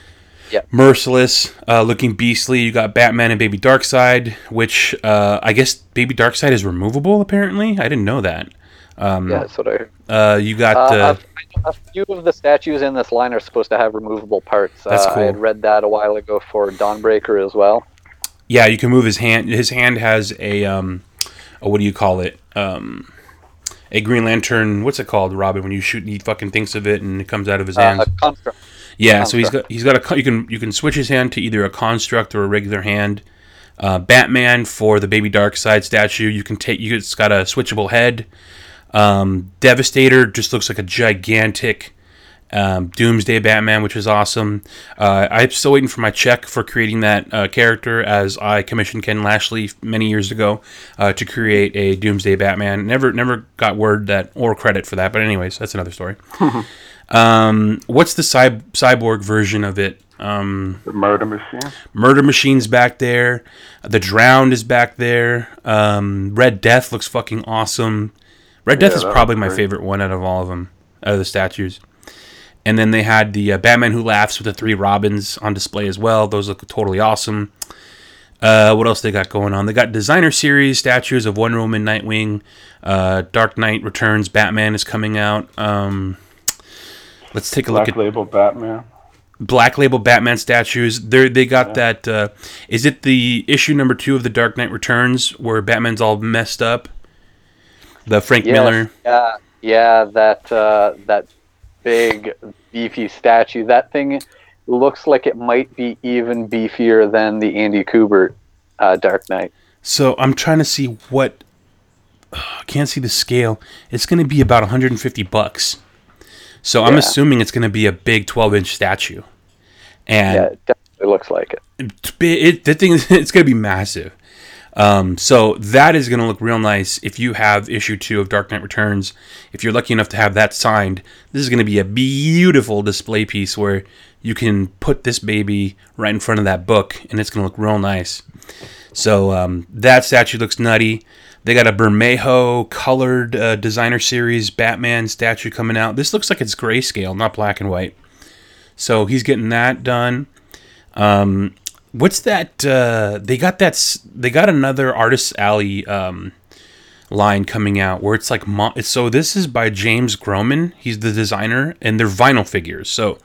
yeah. Merciless, uh, looking beastly. You got Batman and Baby Darkseid, which uh, I guess Baby Darkseid is removable. Apparently, I didn't know that. Um, yeah, that's what I heard. Uh, you got uh, uh, a few of the statues in this line are supposed to have removable parts. That's cool. Uh, I had read that a while ago for Dawnbreaker as well. Yeah, you can move his hand. His hand has a, um, a what do you call it? Um, a Green Lantern. What's it called, Robin? When you shoot, he fucking thinks of it and it comes out of his hands. Uh, a construct. Yeah, a construct. So he's got he's got a you can you can switch his hand to either a construct or a regular hand. Uh, Batman for the Baby Darkseid statue. You can take you. It's got a switchable head. Um, Devastator just looks like a gigantic um, Doomsday Batman, which is awesome. Uh, I'm still waiting for my check for creating that uh, character, as I commissioned Ken Lashley many years ago uh, to create a Doomsday Batman. Never, never got word that or credit for that, but anyways, that's another story. um, what's the cy- cyborg version of it? Um, the Murder Machine. Murder Machine's back there. The Drowned is back there. Um, Red Death looks fucking awesome. Red Death yeah, is probably my favorite one out of all of them, out of the statues. And then they had the uh, Batman Who Laughs with the three Robins on display as well. Those look totally awesome. Uh, what else they got going on? They got designer series statues of Wonder Woman, Nightwing, uh, Dark Knight Returns, Batman is coming out. Um, let's take a Black look at... Black Label Batman. Black Label Batman statues. They're, they got yeah. that... Uh, is it the issue number two of the Dark Knight Returns where Batman's all messed up? The Frank yes. Miller... Yeah, yeah that... Uh, that... big beefy statue. That thing looks like it might be even beefier than the Andy Kubert uh, Dark Knight. So I'm trying to see what. I uh, can't see the scale. It's going to be about one hundred fifty bucks. So yeah. I'm assuming it's going to be a big twelve inch statue. And yeah, it definitely looks like it. It, it the thing is, it's going to be massive. Um, so that is going to look real nice if you have issue two of Dark Knight Returns. If you're lucky enough to have that signed, this is going to be a beautiful display piece where you can put this baby right in front of that book, and it's going to look real nice. So um, that statue looks nutty. They got a Bermejo colored uh, designer series Batman statue coming out. This looks like it's grayscale, not black and white. So he's getting that done. Um... What's that? Uh, they got that. They got another Artist's Alley um, line coming out where it's like. Mo- so this is by James Groman. He's the designer, and they're vinyl figures. So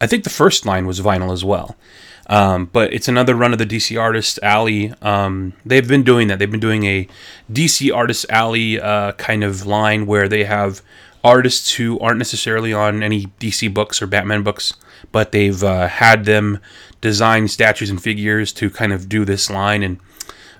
I think the first line was vinyl as well. Um, but it's another run of the D C Artist's Alley. Um, they've been doing that. They've been doing a D C Artist's Alley uh, kind of line where they have artists who aren't necessarily on any D C books or Batman books, but they've uh, had them design statues and figures to kind of do this line. And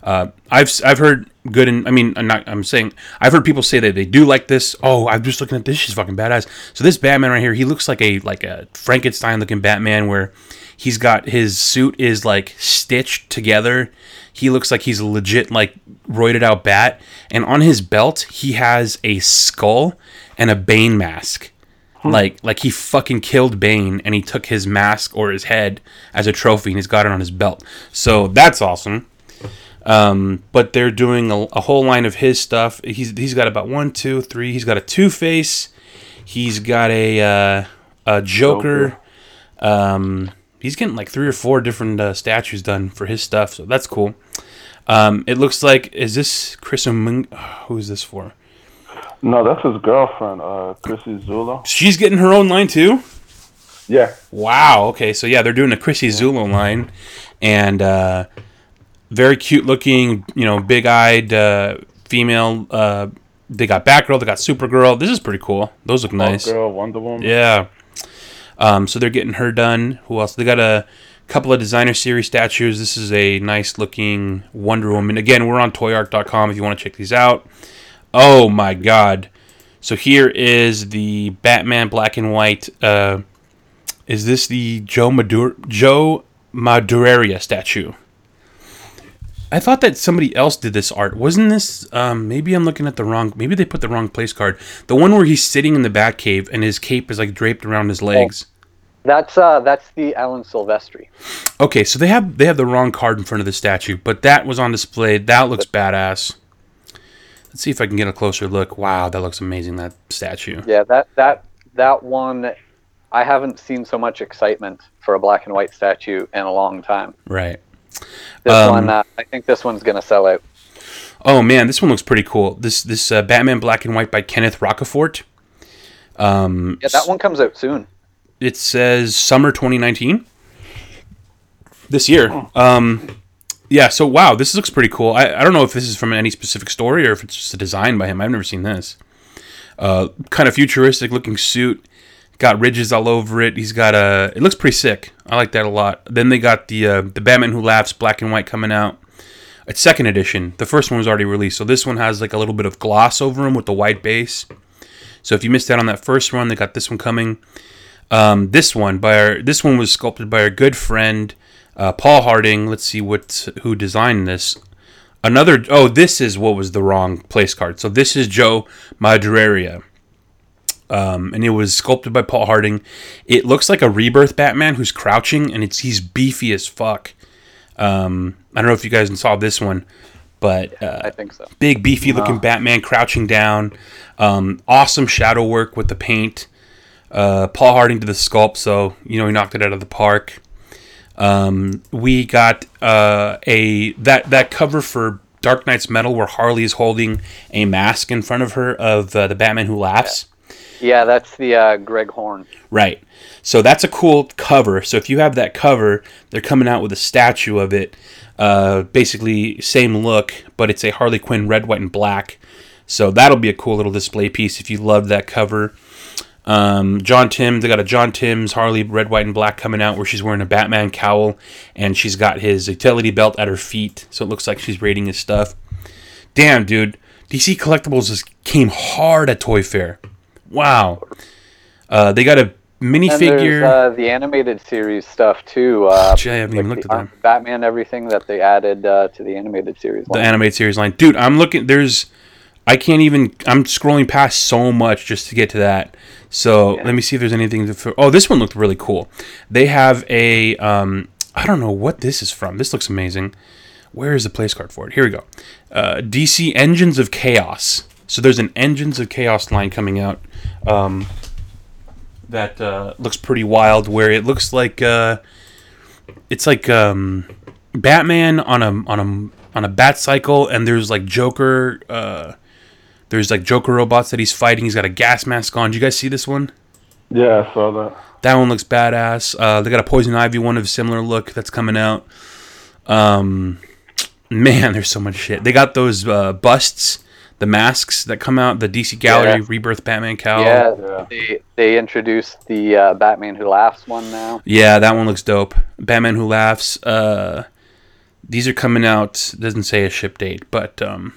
uh, I've I've heard good, and I mean, I'm not. I'm saying I've heard people say that they do like this. Oh, I'm just looking at this. She's fucking badass. So this Batman right here, he looks like a like a Frankenstein looking Batman, where he's got his suit is like stitched together. He looks like he's a legit like roided out bat, and on his belt he has a skull and a Bane mask. Hmm. Like like he fucking killed Bane, and he took his mask or his head as a trophy, and he's got it on his belt. So that's awesome. Um, but they're doing a, a whole line of his stuff. He's he's got about one, two, three. He's got a Two-Face. He's got a uh, a Joker. Um, he's getting like three or four different uh, statues done for his stuff. So that's cool. Um, it looks like is this Chris Omung? Oh, who is this for? No, that's his girlfriend, uh, Chrissy Zulo. She's getting her own line, too? Yeah. Wow, okay. So, yeah, they're doing a Chrissy Zulo line. And uh, very cute-looking, you know, big-eyed uh, female. Uh, they got Batgirl. They got Supergirl. This is pretty cool. Those look nice. Batgirl, Wonder Woman. Yeah. Um, so they're getting her done. Who else? They got a couple of designer series statues. This is a nice-looking Wonder Woman. Again, we're on toy ark dot com if you want to check these out. Oh my God! So here is the Batman black and white. Uh, is this the Joe Madur Joe Madureira statue? I thought that somebody else did this art. Wasn't this? Um, maybe I'm looking at the wrong. Maybe they put the wrong place card. The one where he's sitting in the Batcave and his cape is like draped around his legs. Oh. That's uh, that's the Alan Silvestri. Okay, so they have they have the wrong card in front of the statue, but that was on display. That looks badass. Let's see if I can get a closer look. Wow, that looks amazing, that statue. Yeah, that that that one, I haven't seen so much excitement for a black and white statue in a long time. Right. This um, one, uh, I think this one's going to sell out. Oh, man, this one looks pretty cool. This this uh, Batman black and white by Kenneth Rocafort. Um, yeah, that one comes out soon. It says summer twenty nineteen. This year. Oh. Um Yeah, so wow, this looks pretty cool. I, I don't know if this is from any specific story or if it's just a design by him. I've never seen this. Uh, kind of futuristic looking suit. Got ridges all over it. He's got a... It looks pretty sick. I like that a lot. Then they got the uh, the Batman Who Laughs black and white coming out. It's second edition. The first one was already released. So this one has like a little bit of gloss over him with the white base. So if you missed out on that first one, they got this one coming. Um, this one by our, this one was sculpted by our good friend... Uh, Paul Harding. Let's see what who designed this. Another. Oh, this is what was the wrong place card. So this is Joe Madureira, um, and it was sculpted by Paul Harding. It looks like a Rebirth Batman who's crouching, and it's he's beefy as fuck. Um, I don't know if you guys saw this one, But uh, I think so. Big, beefy looking wow. Batman crouching down. Um, awesome shadow work with the paint. Uh, Paul Harding did the sculpt, so you know he knocked it out of the park. Um, we got uh, a that that cover for Dark Knight's Metal where Harley is holding a mask in front of her of uh, the Batman Who Laughs. Yeah, yeah that's the uh, Greg Horn. Right. So that's a cool cover. So if you have that cover, they're coming out with a statue of it. Uh, basically, same look, but it's a Harley Quinn red, white, and black. So that'll be a cool little display piece if you love that cover. Um, John Timms, they got a John Timms Harley red, white, and black coming out where she's wearing a Batman cowl, and she's got his utility belt at her feet, so it looks like she's raiding his stuff. Damn, dude. D C Collectibles just came hard at Toy Fair. Wow. Uh, they got a minifigure. Uh, the animated series stuff too. Uh, Gee, I haven't like even looked at them. Batman, everything that they added uh, to the animated series line. The animated series line, dude. I'm looking. There's, I can't even. I'm scrolling past so much just to get to that. So yeah. Let me see if there's anything. To, oh, this one looked really cool. They have a. Um, I don't know what this is from. This looks amazing. Where is the place card for it? Here we go. Uh, D C Engines of Chaos. So there's an Engines of Chaos line coming out. Um, That uh, looks pretty wild. Where it looks like uh, it's like um, Batman on a on a on a bat cycle, and there's like Joker. Uh, there's like Joker robots that he's fighting. He's got a gas mask on. Did you guys see this one? Yeah, I saw that. That one looks badass. Uh, they got a Poison Ivy one of a similar look that's coming out. Um, man, there's so much shit. They got those uh, busts. The masks that come out, the D C Gallery yeah. Rebirth Batman cowl. Yeah, yeah, they they introduced the uh, Batman Who Laughs one now. Yeah, that one looks dope. Batman Who Laughs. Uh, these are coming out. Doesn't say a ship date, but um,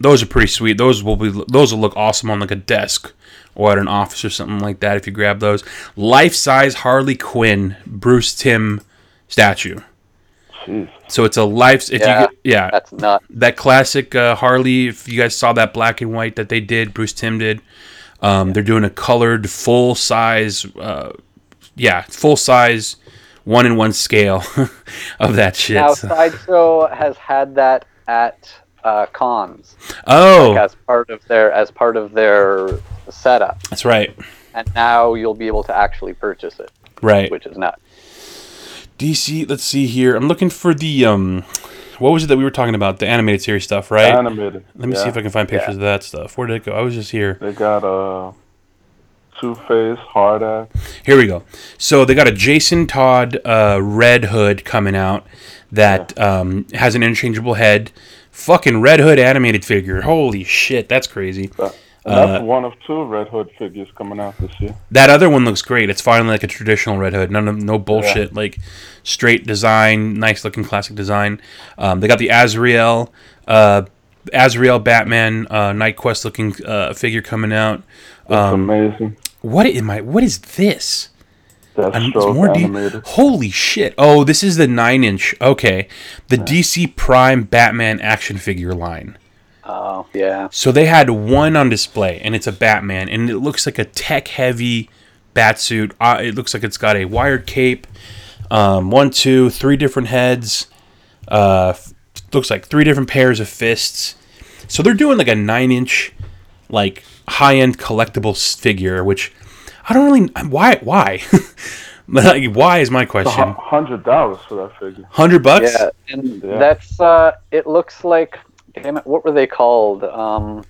those are pretty sweet. Those will be those will look awesome on like a desk or at an office or something like that if you grab those. Life size Harley Quinn Bruce Timm statue. Jeez. So it's a life. If yeah, you get, yeah, that's nuts. That classic uh, Harley. If you guys saw that black and white that they did, Bruce Timm did. Um, yeah. They're doing a colored full size. Uh, yeah, full size, one in one scale of that shit. Now so. Sideshow has had that at uh, cons. Oh, like as part of their as part of their setup. That's right. And now you'll be able to actually purchase it. Right, which is nuts. D C, let's see here. I'm looking for the, um, what was it that we were talking about? The animated series stuff, right? Animated. Let me yeah. see if I can find pictures yeah. of that stuff. Where did it go? I was just here. They got a Two-Face, Hard Act. Here we go. So they got a Jason Todd uh, Red Hood coming out that yeah. um, has an interchangeable head. Fucking Red Hood animated figure. Holy shit, that's crazy. Yeah. And that's uh, one of two Red Hood figures coming out this year. That other one looks great. It's finally like a traditional Red Hood. None of no bullshit. Yeah. Like straight design, nice looking classic design. Um, they got the Azrael, uh, Azrael Batman uh, Night Quest looking uh, figure coming out. Um, that's amazing. What am I? What is this? That's more animated. De- Holy shit! Oh, this is the nine inch. Okay, the yeah. D C Prime Batman action figure line. Oh, yeah. So they had one on display, and it's a Batman, and it looks like a tech-heavy batsuit. Uh, it looks like it's got a wired cape, um, one, two, three different heads. Uh, f- looks like three different pairs of fists. So they're doing like a nine-inch, like high-end collectible figure, which I don't really why why. Like, why is my question? Hundred dollars for that figure. Hundred bucks. Yeah, and yeah. that's uh, it looks like. Damn it, what were they called? Um,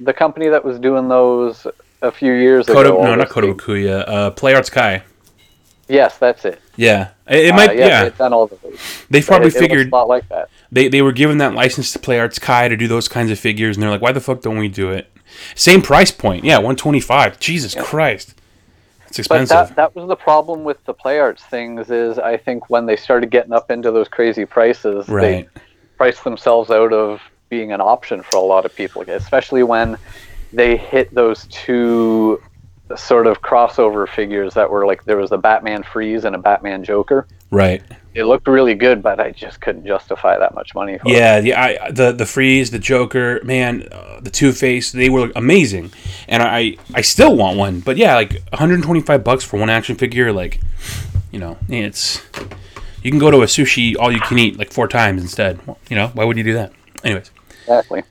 the company that was doing those a few years Kodo, ago. No, not Kotobukiya. Uh, Play Arts Kai. Yes, that's it. Yeah. It, it might uh, yeah, yeah. It's on all the things. They probably it, figured... It was a lot like that. They, they were given that license to Play Arts Kai to do those kinds of figures, and they're like, why the fuck don't we do it? Same price point. Yeah, one twenty-five. Jesus yeah. Christ. It's expensive. But that, that was the problem with the Play Arts things is I think when they started getting up into those crazy prices, right. they... price themselves out of being an option for a lot of people, especially when they hit those two sort of crossover figures that were like there was a Batman Freeze and a Batman Joker. Right. It looked really good, but I just couldn't justify that much money for yeah, it. Yeah, the, the the Freeze, the Joker, man, uh, the Two-Face, they were amazing. And I I still want one, but yeah, like one hundred twenty-five bucks for one action figure, like, you know, it's... You can go to a sushi all you can eat like four times instead. You know, why would you do that? Anyways. Exactly.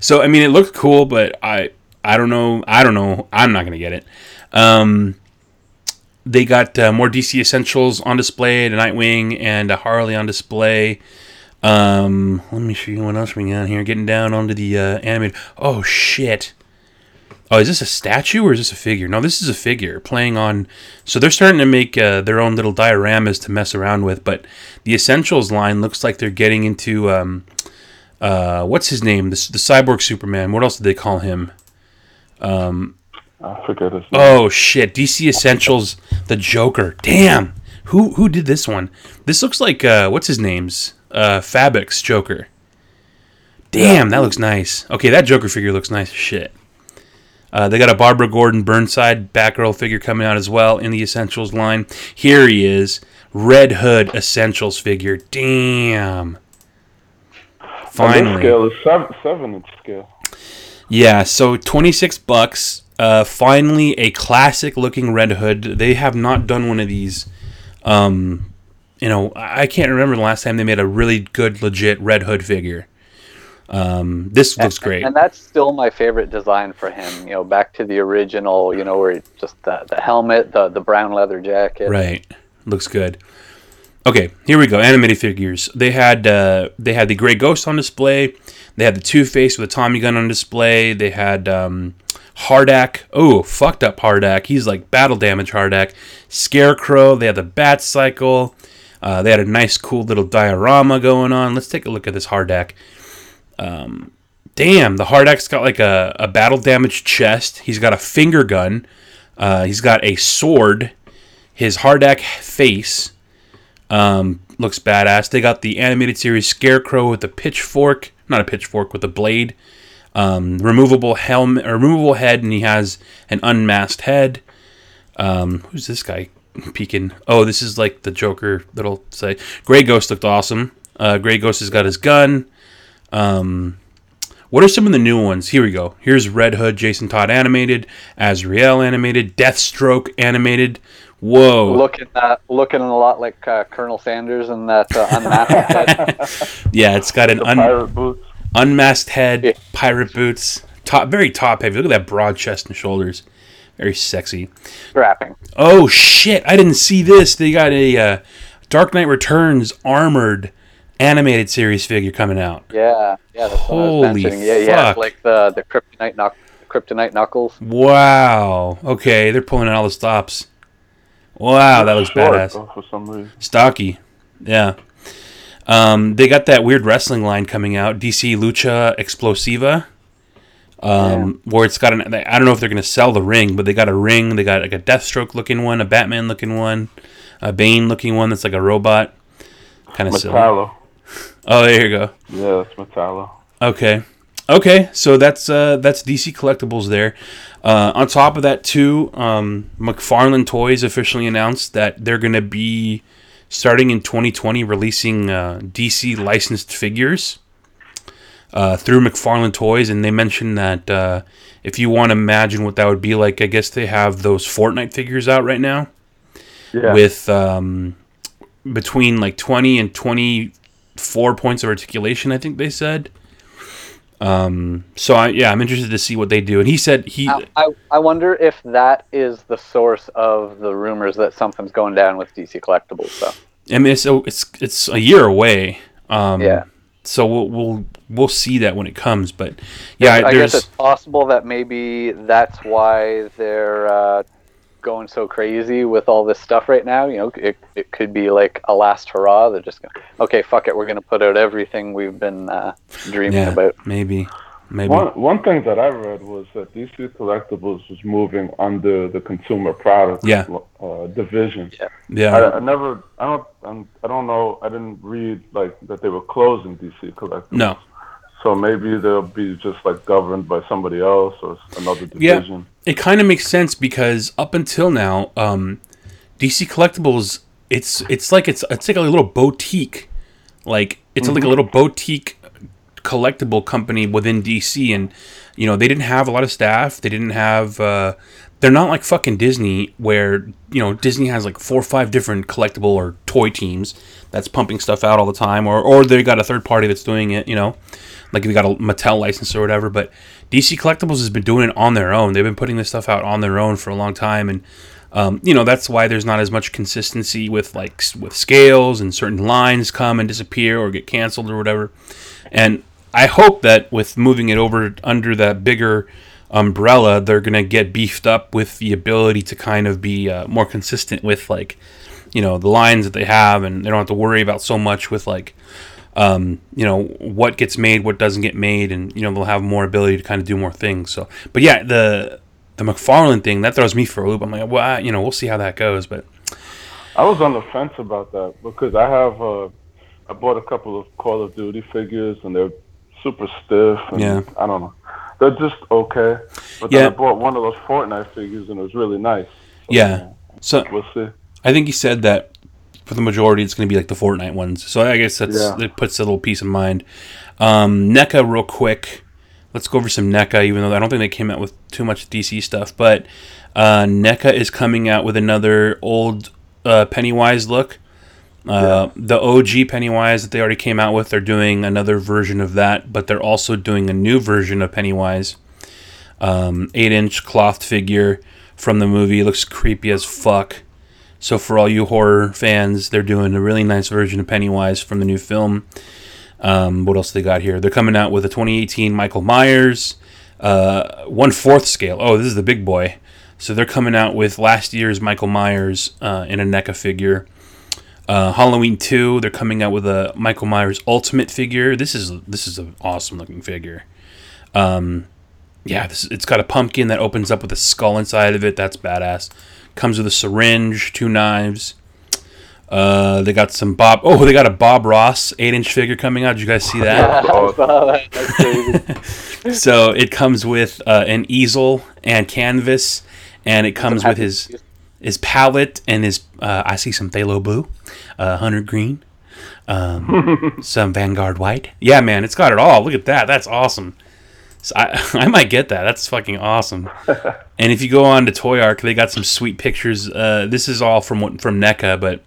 So, I mean, it looked cool, but I I don't know. I don't know. I'm not going to get it. Um, they got uh, more D C Essentials on display, the Nightwing and a Harley on display. Um, let me show you what else we got here. Getting down onto the uh, animated. Oh, shit. Oh, is this a statue or is this a figure? No, this is a figure playing on... So they're starting to make uh, their own little dioramas to mess around with, but the Essentials line looks like they're getting into... Um, uh, what's his name? The, the Cyborg Superman. What else did they call him? Um, I forget his name. Oh, shit. D C Essentials, the Joker. Damn! Who who did this one? This looks like... Uh, what's his name's? Uh, Fabix Joker. Damn, that looks nice. Okay, that Joker figure looks nice as shit. Uh, they got a Barbara Gordon Burnside Batgirl figure coming out as well in the Essentials line. Here he is. Red Hood Essentials figure. Damn. Finally. Scale is seven, seven inch scale. Yeah, so twenty-six bucks. Uh, finally, a classic looking Red Hood. They have not done one of these. Um, you know, I can't remember the last time they made a really good, legit Red Hood figure. Um, this looks and, great. And that's still my favorite design for him, you know, back to the original, you know, where he just the, the helmet, the, the brown leather jacket. Right. Looks good. Okay, here we go. Animated figures. They had uh, they had the Grey Ghost on display. They had the Two-Face with a Tommy gun on display. They had um, Hardak. Oh, fucked up Hardak. He's like battle damage Hardak. Scarecrow. They had the Bat Cycle. Uh, they had a nice, cool little diorama going on. Let's take a look at this Hardak. Um, damn, the Hardak's got like a, a battle-damaged chest. He's got a finger gun. Uh, he's got a sword. His Hardak face um, looks badass. They got the animated series Scarecrow with a pitchfork. Not a pitchfork, with a blade. Um, removable helmet, or removable head, and he has an unmasked head. Um, who's this guy peeking? Oh, this is like the Joker little side. Grey Ghost looked awesome. Uh, Grey Ghost has got his gun. Um, what are some of the new ones? Here we go. Here's Red Hood, Jason Todd animated, Azrael animated, Deathstroke animated. Whoa! Looking uh, looking a lot like uh, Colonel Sanders in that uh, unmasked head. Yeah, it's got an un- unmasked head, yeah. Pirate boots, top very top heavy. Look at that broad chest and shoulders, very sexy. Wrapping. Oh shit! I didn't see this. They got a uh, Dark Knight Returns armored animated series figure coming out. Yeah, yeah. That's Holy what I was yeah, fuck! Yeah, it's like the the kryptonite, knuck- kryptonite knuckles. Wow. Okay, they're pulling out all the stops. Wow, that looks badass. Though, for some reason. Stocky. Yeah. Um, they got that weird wrestling line coming out. D C Lucha Explosiva. Um, yeah. Where it's got an. I don't know if they're gonna sell the ring, but they got a ring. They got like a Deathstroke looking one, a Batman looking one, a Bane looking one that's like a robot. Kind of silly. Metallo. Oh, there you go. Yeah, that's Metallo. Okay. Okay, so that's uh, that's D C Collectibles there. Uh, on top of that, too, um, McFarlane Toys officially announced that they're going to be, starting in twenty twenty, releasing uh, D C licensed figures uh, through McFarlane Toys. And they mentioned that uh, if you want to imagine what that would be like, I guess they have those Fortnite figures out right now. Yeah. With um, between like twenty and twenty-four points of articulation, I think they said. Um, so I, yeah, I'm interested to see what they do. And he said he. I, I, I wonder if that is the source of the rumors that something's going down with D C Collectibles, though. I mean, it's it's it's a year away. Um, yeah. So we'll we'll we'll see that when it comes, but yeah, I, I guess it's possible that maybe that's why they're uh, going so crazy with all this stuff right now. You know, it it could be like a last hurrah. They're just gonna, okay, fuck it, we're gonna put out everything we've been uh, dreaming yeah, about. Maybe, maybe. One one thing that I read was that D C Collectibles was moving under the consumer products yeah. uh, division. Yeah, yeah. I, I never, I don't, I'm, I don't know. I didn't read like that they were closing D C Collectibles. No. So maybe they'll be just like governed by somebody else or another division. Yeah, it kind of makes sense because up until now, um, D C Collectibles, it's it's like it's it's like a little boutique, like it's mm-hmm. like a little boutique collectible company within D C, and you know they didn't have a lot of staff. They didn't have uh, they're not like fucking Disney, where, you know, Disney has like four or five different collectible or toy teams that's pumping stuff out all the time, or or they got a third party that's doing it, you know, like if you got a Mattel license or whatever. But D C Collectibles has been doing it on their own. They've been putting this stuff out on their own for a long time, and um, you know, that's why there's not as much consistency with like with scales, and certain lines come and disappear or get canceled or whatever. And I hope that with moving it over under that bigger umbrella, they're going to get beefed up with the ability to kind of be uh, more consistent with, like, you know, the lines that they have, and they don't have to worry about so much with, like, um, you know, what gets made, what doesn't get made, and, you know, they'll have more ability to kind of do more things. So, but yeah, the the McFarlane thing, that throws me for a loop. I'm like, well, I, you know, we'll see how that goes, but... I was on the fence about that, because I have, uh, I bought a couple of Call of Duty figures, and they're super stiff, and yeah. I don't know. They're just okay. But then yeah. I bought one of those Fortnite figures, and it was really nice. So, yeah. So we'll see. I think he said that for the majority, it's going to be like the Fortnite ones. So I guess that's yeah. that puts a little peace of mind. Um, NECA real quick. Let's go over some NECA, even though I don't think they came out with too much D C stuff. But uh, NECA is coming out with another old uh, Pennywise look. Uh, yeah. The O G Pennywise that they already came out with, they're doing another version of that, but they're also doing a new version of Pennywise, um, eight-inch clothed figure from the movie. It looks creepy as fuck. So for all you horror fans, they're doing a really nice version of Pennywise from the new film. Um, what else they got here? They're coming out with a twenty eighteen Michael Myers, uh, one-fourth scale. Oh, this is the big boy. So they're coming out with last year's Michael Myers uh, in a NECA figure. Uh, Halloween two, they're coming out with a Michael Myers Ultimate figure. This is this is an awesome looking figure. Um, yeah, this, it's got a pumpkin that opens up with a skull inside of it. That's badass. Comes with a syringe, two knives. Uh, they got some Bob. Oh, they got a Bob Ross eight inch figure coming out. Did you guys see that? So it comes with uh, an easel and canvas, and it comes with his. His palette and his, uh, I see some Thalo Blue, uh, Hunter Green, um, some Vanguard White. Yeah, man, it's got it all. Look at that. That's awesome. So I, I might get that. That's fucking awesome. And if you go on to ToyArk, they got some sweet pictures. Uh, this is all from from NECA, but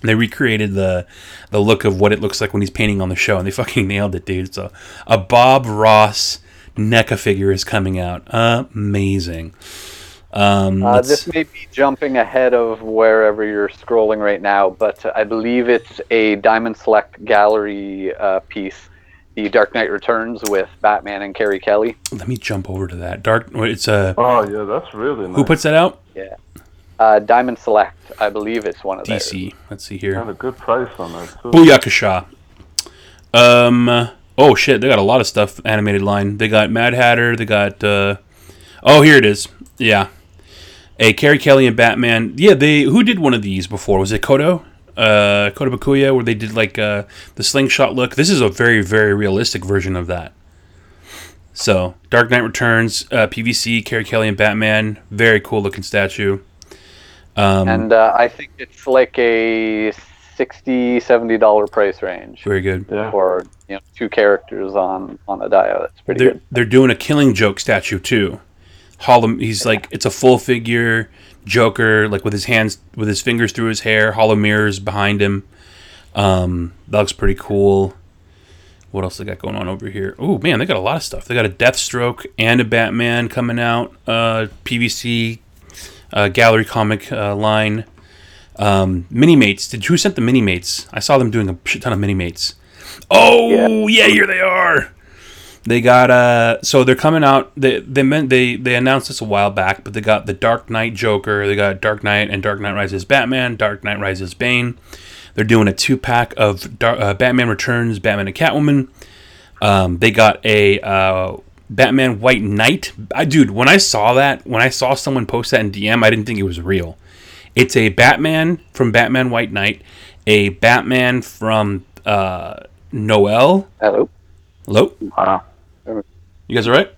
they recreated the the look of what it looks like when he's painting on the show, and they fucking nailed it, dude. So a Bob Ross NECA figure is coming out. Amazing. Um, uh, this may be jumping ahead of wherever you're scrolling right now, but I believe it's a Diamond Select gallery uh, piece, the Dark Knight Returns with Batman and Carrie Kelly. Let me jump over to that. Dark. It's a. Oh yeah, that's really nice. Who puts that out? Yeah, uh, Diamond Select. I believe it's one of those. D C. Theirs. Let's see here. Got a good price on that too. Booyakasha. Um. Oh shit, they got a lot of stuff. Animated line. They got Mad Hatter. They got. Uh... Oh, here it is. Yeah. Hey, Carrie Kelly and Batman. Yeah, they who did one of these before? Was it Kodo? Uh, Kodo Bakuya, where they did like uh, the slingshot look. This is a very, very realistic version of that. So, Dark Knight Returns, uh, P V C, Carrie Kelly and Batman. Very cool looking statue. Um, and uh, I think it's like a sixty dollars, seventy dollars price range. Very good. Yeah. For you know, two characters on, on a dio. That's pretty they're, good. They're doing a Killing Joke statue too. Hollow, he's like it's a full figure Joker, like with his hands, with his fingers through his hair. Hollow mirrors behind him. Um, that looks pretty cool. What else they got going on over here? Oh man, they got a lot of stuff. They got a Deathstroke and a Batman coming out. Uh, P V C uh, gallery comic uh, line. Um, Minimates. Did who sent the Minimates? I saw them doing a shit ton of Minimates. Oh yeah, yeah here they are. They got, uh, so they're coming out, they they, meant, they they announced this a while back, but they got the Dark Knight Joker, they got Dark Knight and Dark Knight Rises Batman, Dark Knight Rises Bane. They're doing a two-pack of Dar- uh, Batman Returns, Batman and Catwoman. Um, they got a uh, Batman White Knight. I, dude, when I saw that, when I saw someone post that in D M, I didn't think it was real. It's a Batman from Batman White Knight, a Batman from uh, Noel. Hello. Hello. Wow. You guys all right?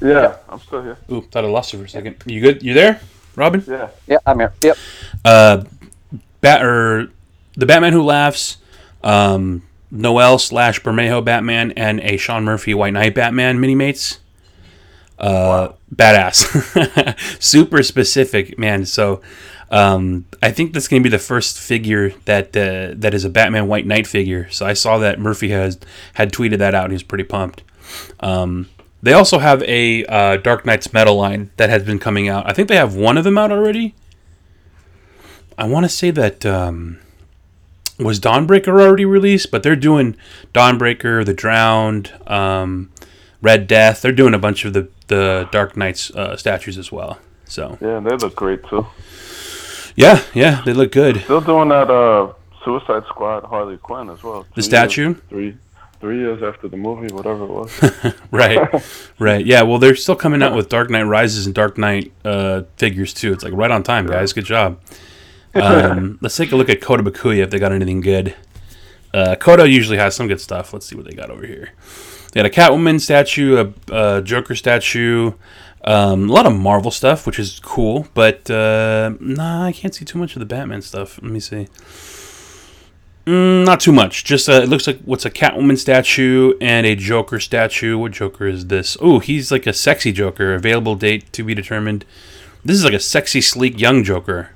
Yeah, I'm still here. Ooh, thought I lost you for a second. You good? You there, Robin? Yeah. Yeah, I'm here. Yep. Uh, Bat- er, the Batman Who Laughs, um, Noel slash Bermejo Batman, and a Sean Murphy White Knight Batman mini-mates. Uh, wow. Badass. Super specific, man. So um, I think that's going to be the first figure that uh, that is a Batman White Knight figure. So I saw that Murphy has had tweeted that out, and he was pretty pumped. Um, they also have a uh, Dark Knight's Metal line that has been coming out. I think they have one of them out already. I want to say that... Um, was Dawnbreaker already released? But they're doing Dawnbreaker, The Drowned, um, Red Death. They're doing a bunch of the, the Dark Knight's uh, statues as well. So yeah, they look great too. Yeah, yeah, they look good. Still doing that uh, Suicide Squad Harley Quinn as well. Three the statue? Years, three three years after the movie, whatever it was. Right, right. Yeah, well, they're still coming out with Dark Knight Rises and Dark Knight uh, figures too. It's like right on time, guys. Good job. um, let's take a look at Kota Bakuya if they got anything good. Uh, Kota usually has some good stuff. Let's see what they got over here. They got a Catwoman statue, a, a Joker statue, um, a lot of Marvel stuff, which is cool. But uh, nah, I can't see too much of the Batman stuff. Let me see. Mm, not too much. Just uh, it looks like what's a Catwoman statue and a Joker statue. What Joker is this? Oh, he's like a sexy Joker. Available date to be determined. This is like a sexy, sleek young Joker.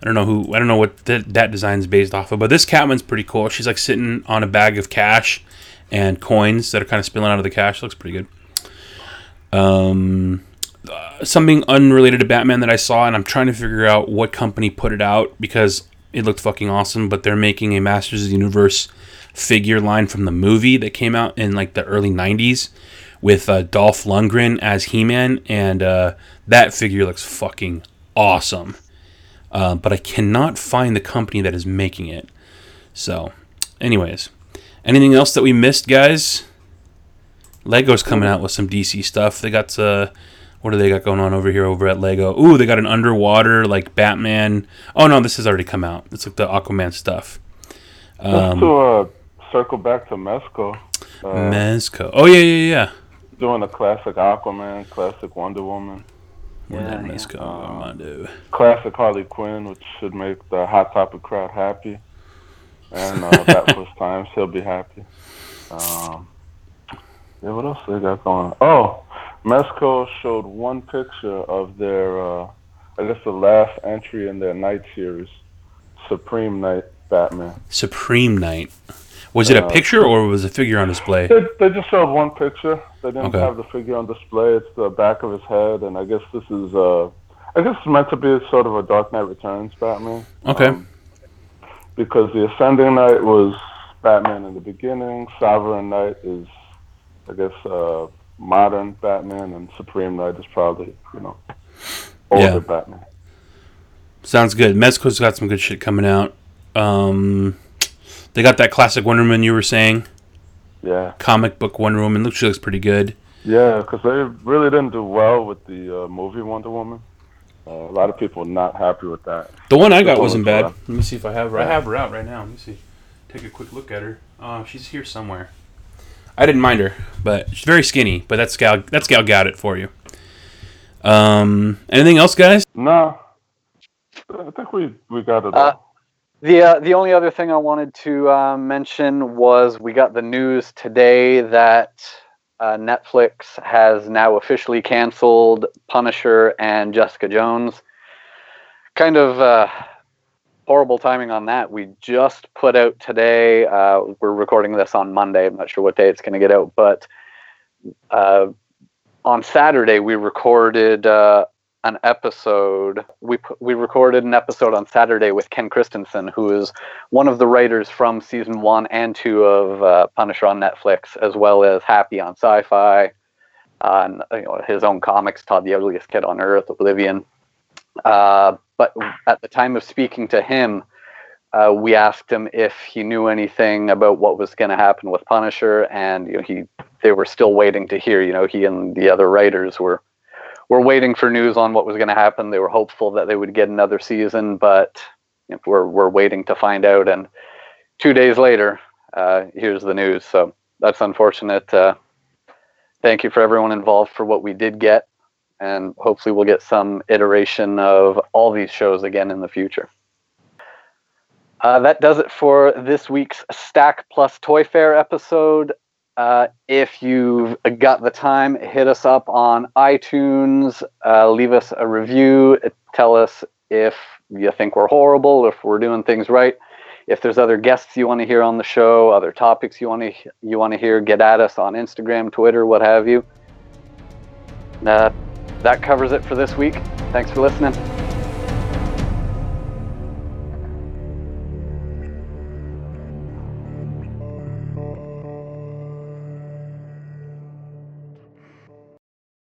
I don't know who, I don't know what th- that design's based off of, but this Catwoman's pretty cool. She's like sitting on a bag of cash and coins that are kind of spilling out of the cash. Looks pretty good. Um, uh, something unrelated to Batman that I saw, and I'm trying to figure out what company put it out because it looked fucking awesome, but they're making a Masters of the Universe figure line from the movie that came out in like the early nineties with uh, Dolph Lundgren as He-Man, and uh, that figure looks fucking awesome. Uh, but I cannot find the company that is making it. So, anyways. Anything else that we missed, guys? Lego's coming out with some D C stuff. They got, uh, what do they got going on over here over at Lego? Ooh, they got an underwater, like, Batman. Oh, no, this has already come out. It's like the Aquaman stuff. Um, Let's do, uh, circle back to Mezco. Uh, Mezco. Oh, yeah, yeah, yeah. Doing a classic Aquaman, classic Wonder Woman. Where yeah, that Mezco, yeah. Armando. Um, classic Harley Quinn, which should make the Hot Topic crowd happy. And uh, that was time, she'll be happy. Um, yeah, what else they got going on? Oh, Mezco showed one picture of their, uh, I guess the last entry in their Night series, Supreme Night Batman. Supreme Night. Was it a picture or was a figure on display? They, they just showed one picture. They didn't okay. have the figure on display. It's the back of his head, and I guess this is uh, I guess it's meant to be sort of a Dark Knight Returns Batman. Okay. Um, because the Ascending Knight was Batman in the beginning. Sovereign Knight is, I guess, uh, modern Batman, and Supreme Knight is probably, you know, older yeah. Batman. Sounds good. Mezco's got some good shit coming out. Um... They got that classic Wonder Woman you were saying. Yeah. Comic book Wonder Woman. Looks, she looks pretty good. Yeah, because they really didn't do well with the uh, movie Wonder Woman. Uh, a lot of people not happy with that. The one I got wasn't bad. Let me see if I have her. I have her out right now. Let me see. Take a quick look at her. Uh, she's here somewhere. I didn't mind her, but she's very skinny. But that's Gal. That's Gal got it for you. Um, anything else, guys? No. I think we we got it all. Uh, The uh, the only other thing I wanted to uh, mention was we got the news today that uh, Netflix has now officially canceled Punisher and Jessica Jones. Kind of uh, horrible timing on that. We just put out today, uh, we're recording this on Monday, I'm not sure what day it's going to get out, but uh, on Saturday we recorded... Uh, an episode we we recorded an episode on Saturday with Ken Christensen, who is one of the writers from season one and two of uh, Punisher on Netflix, as well as Happy on Sci-Fi, uh, and you know, his own comics, Todd the Ugliest Kid on Earth, Oblivion. Uh, but at the time of speaking to him, uh, we asked him if he knew anything about what was going to happen with Punisher, and you know, he they were still waiting to hear. You know, he and the other writers were. We're waiting for news on what was going to happen. They were hopeful that they would get another season, but we're we're waiting to find out. And two days later, uh, here's the news. So that's unfortunate. Uh, thank you for everyone involved for what we did get, and hopefully we'll get some iteration of all these shows again in the future. Uh, that does it for this week's Stack Plus Toy Fair episode. Uh, if you've got the time, hit us up on iTunes, uh, leave us a review, tell us if you think we're horrible, if we're doing things right. If there's other guests you want to hear on the show, other topics you want to you want to hear, get at us on Instagram, Twitter, what have you. Uh, that covers it for this week. Thanks for listening.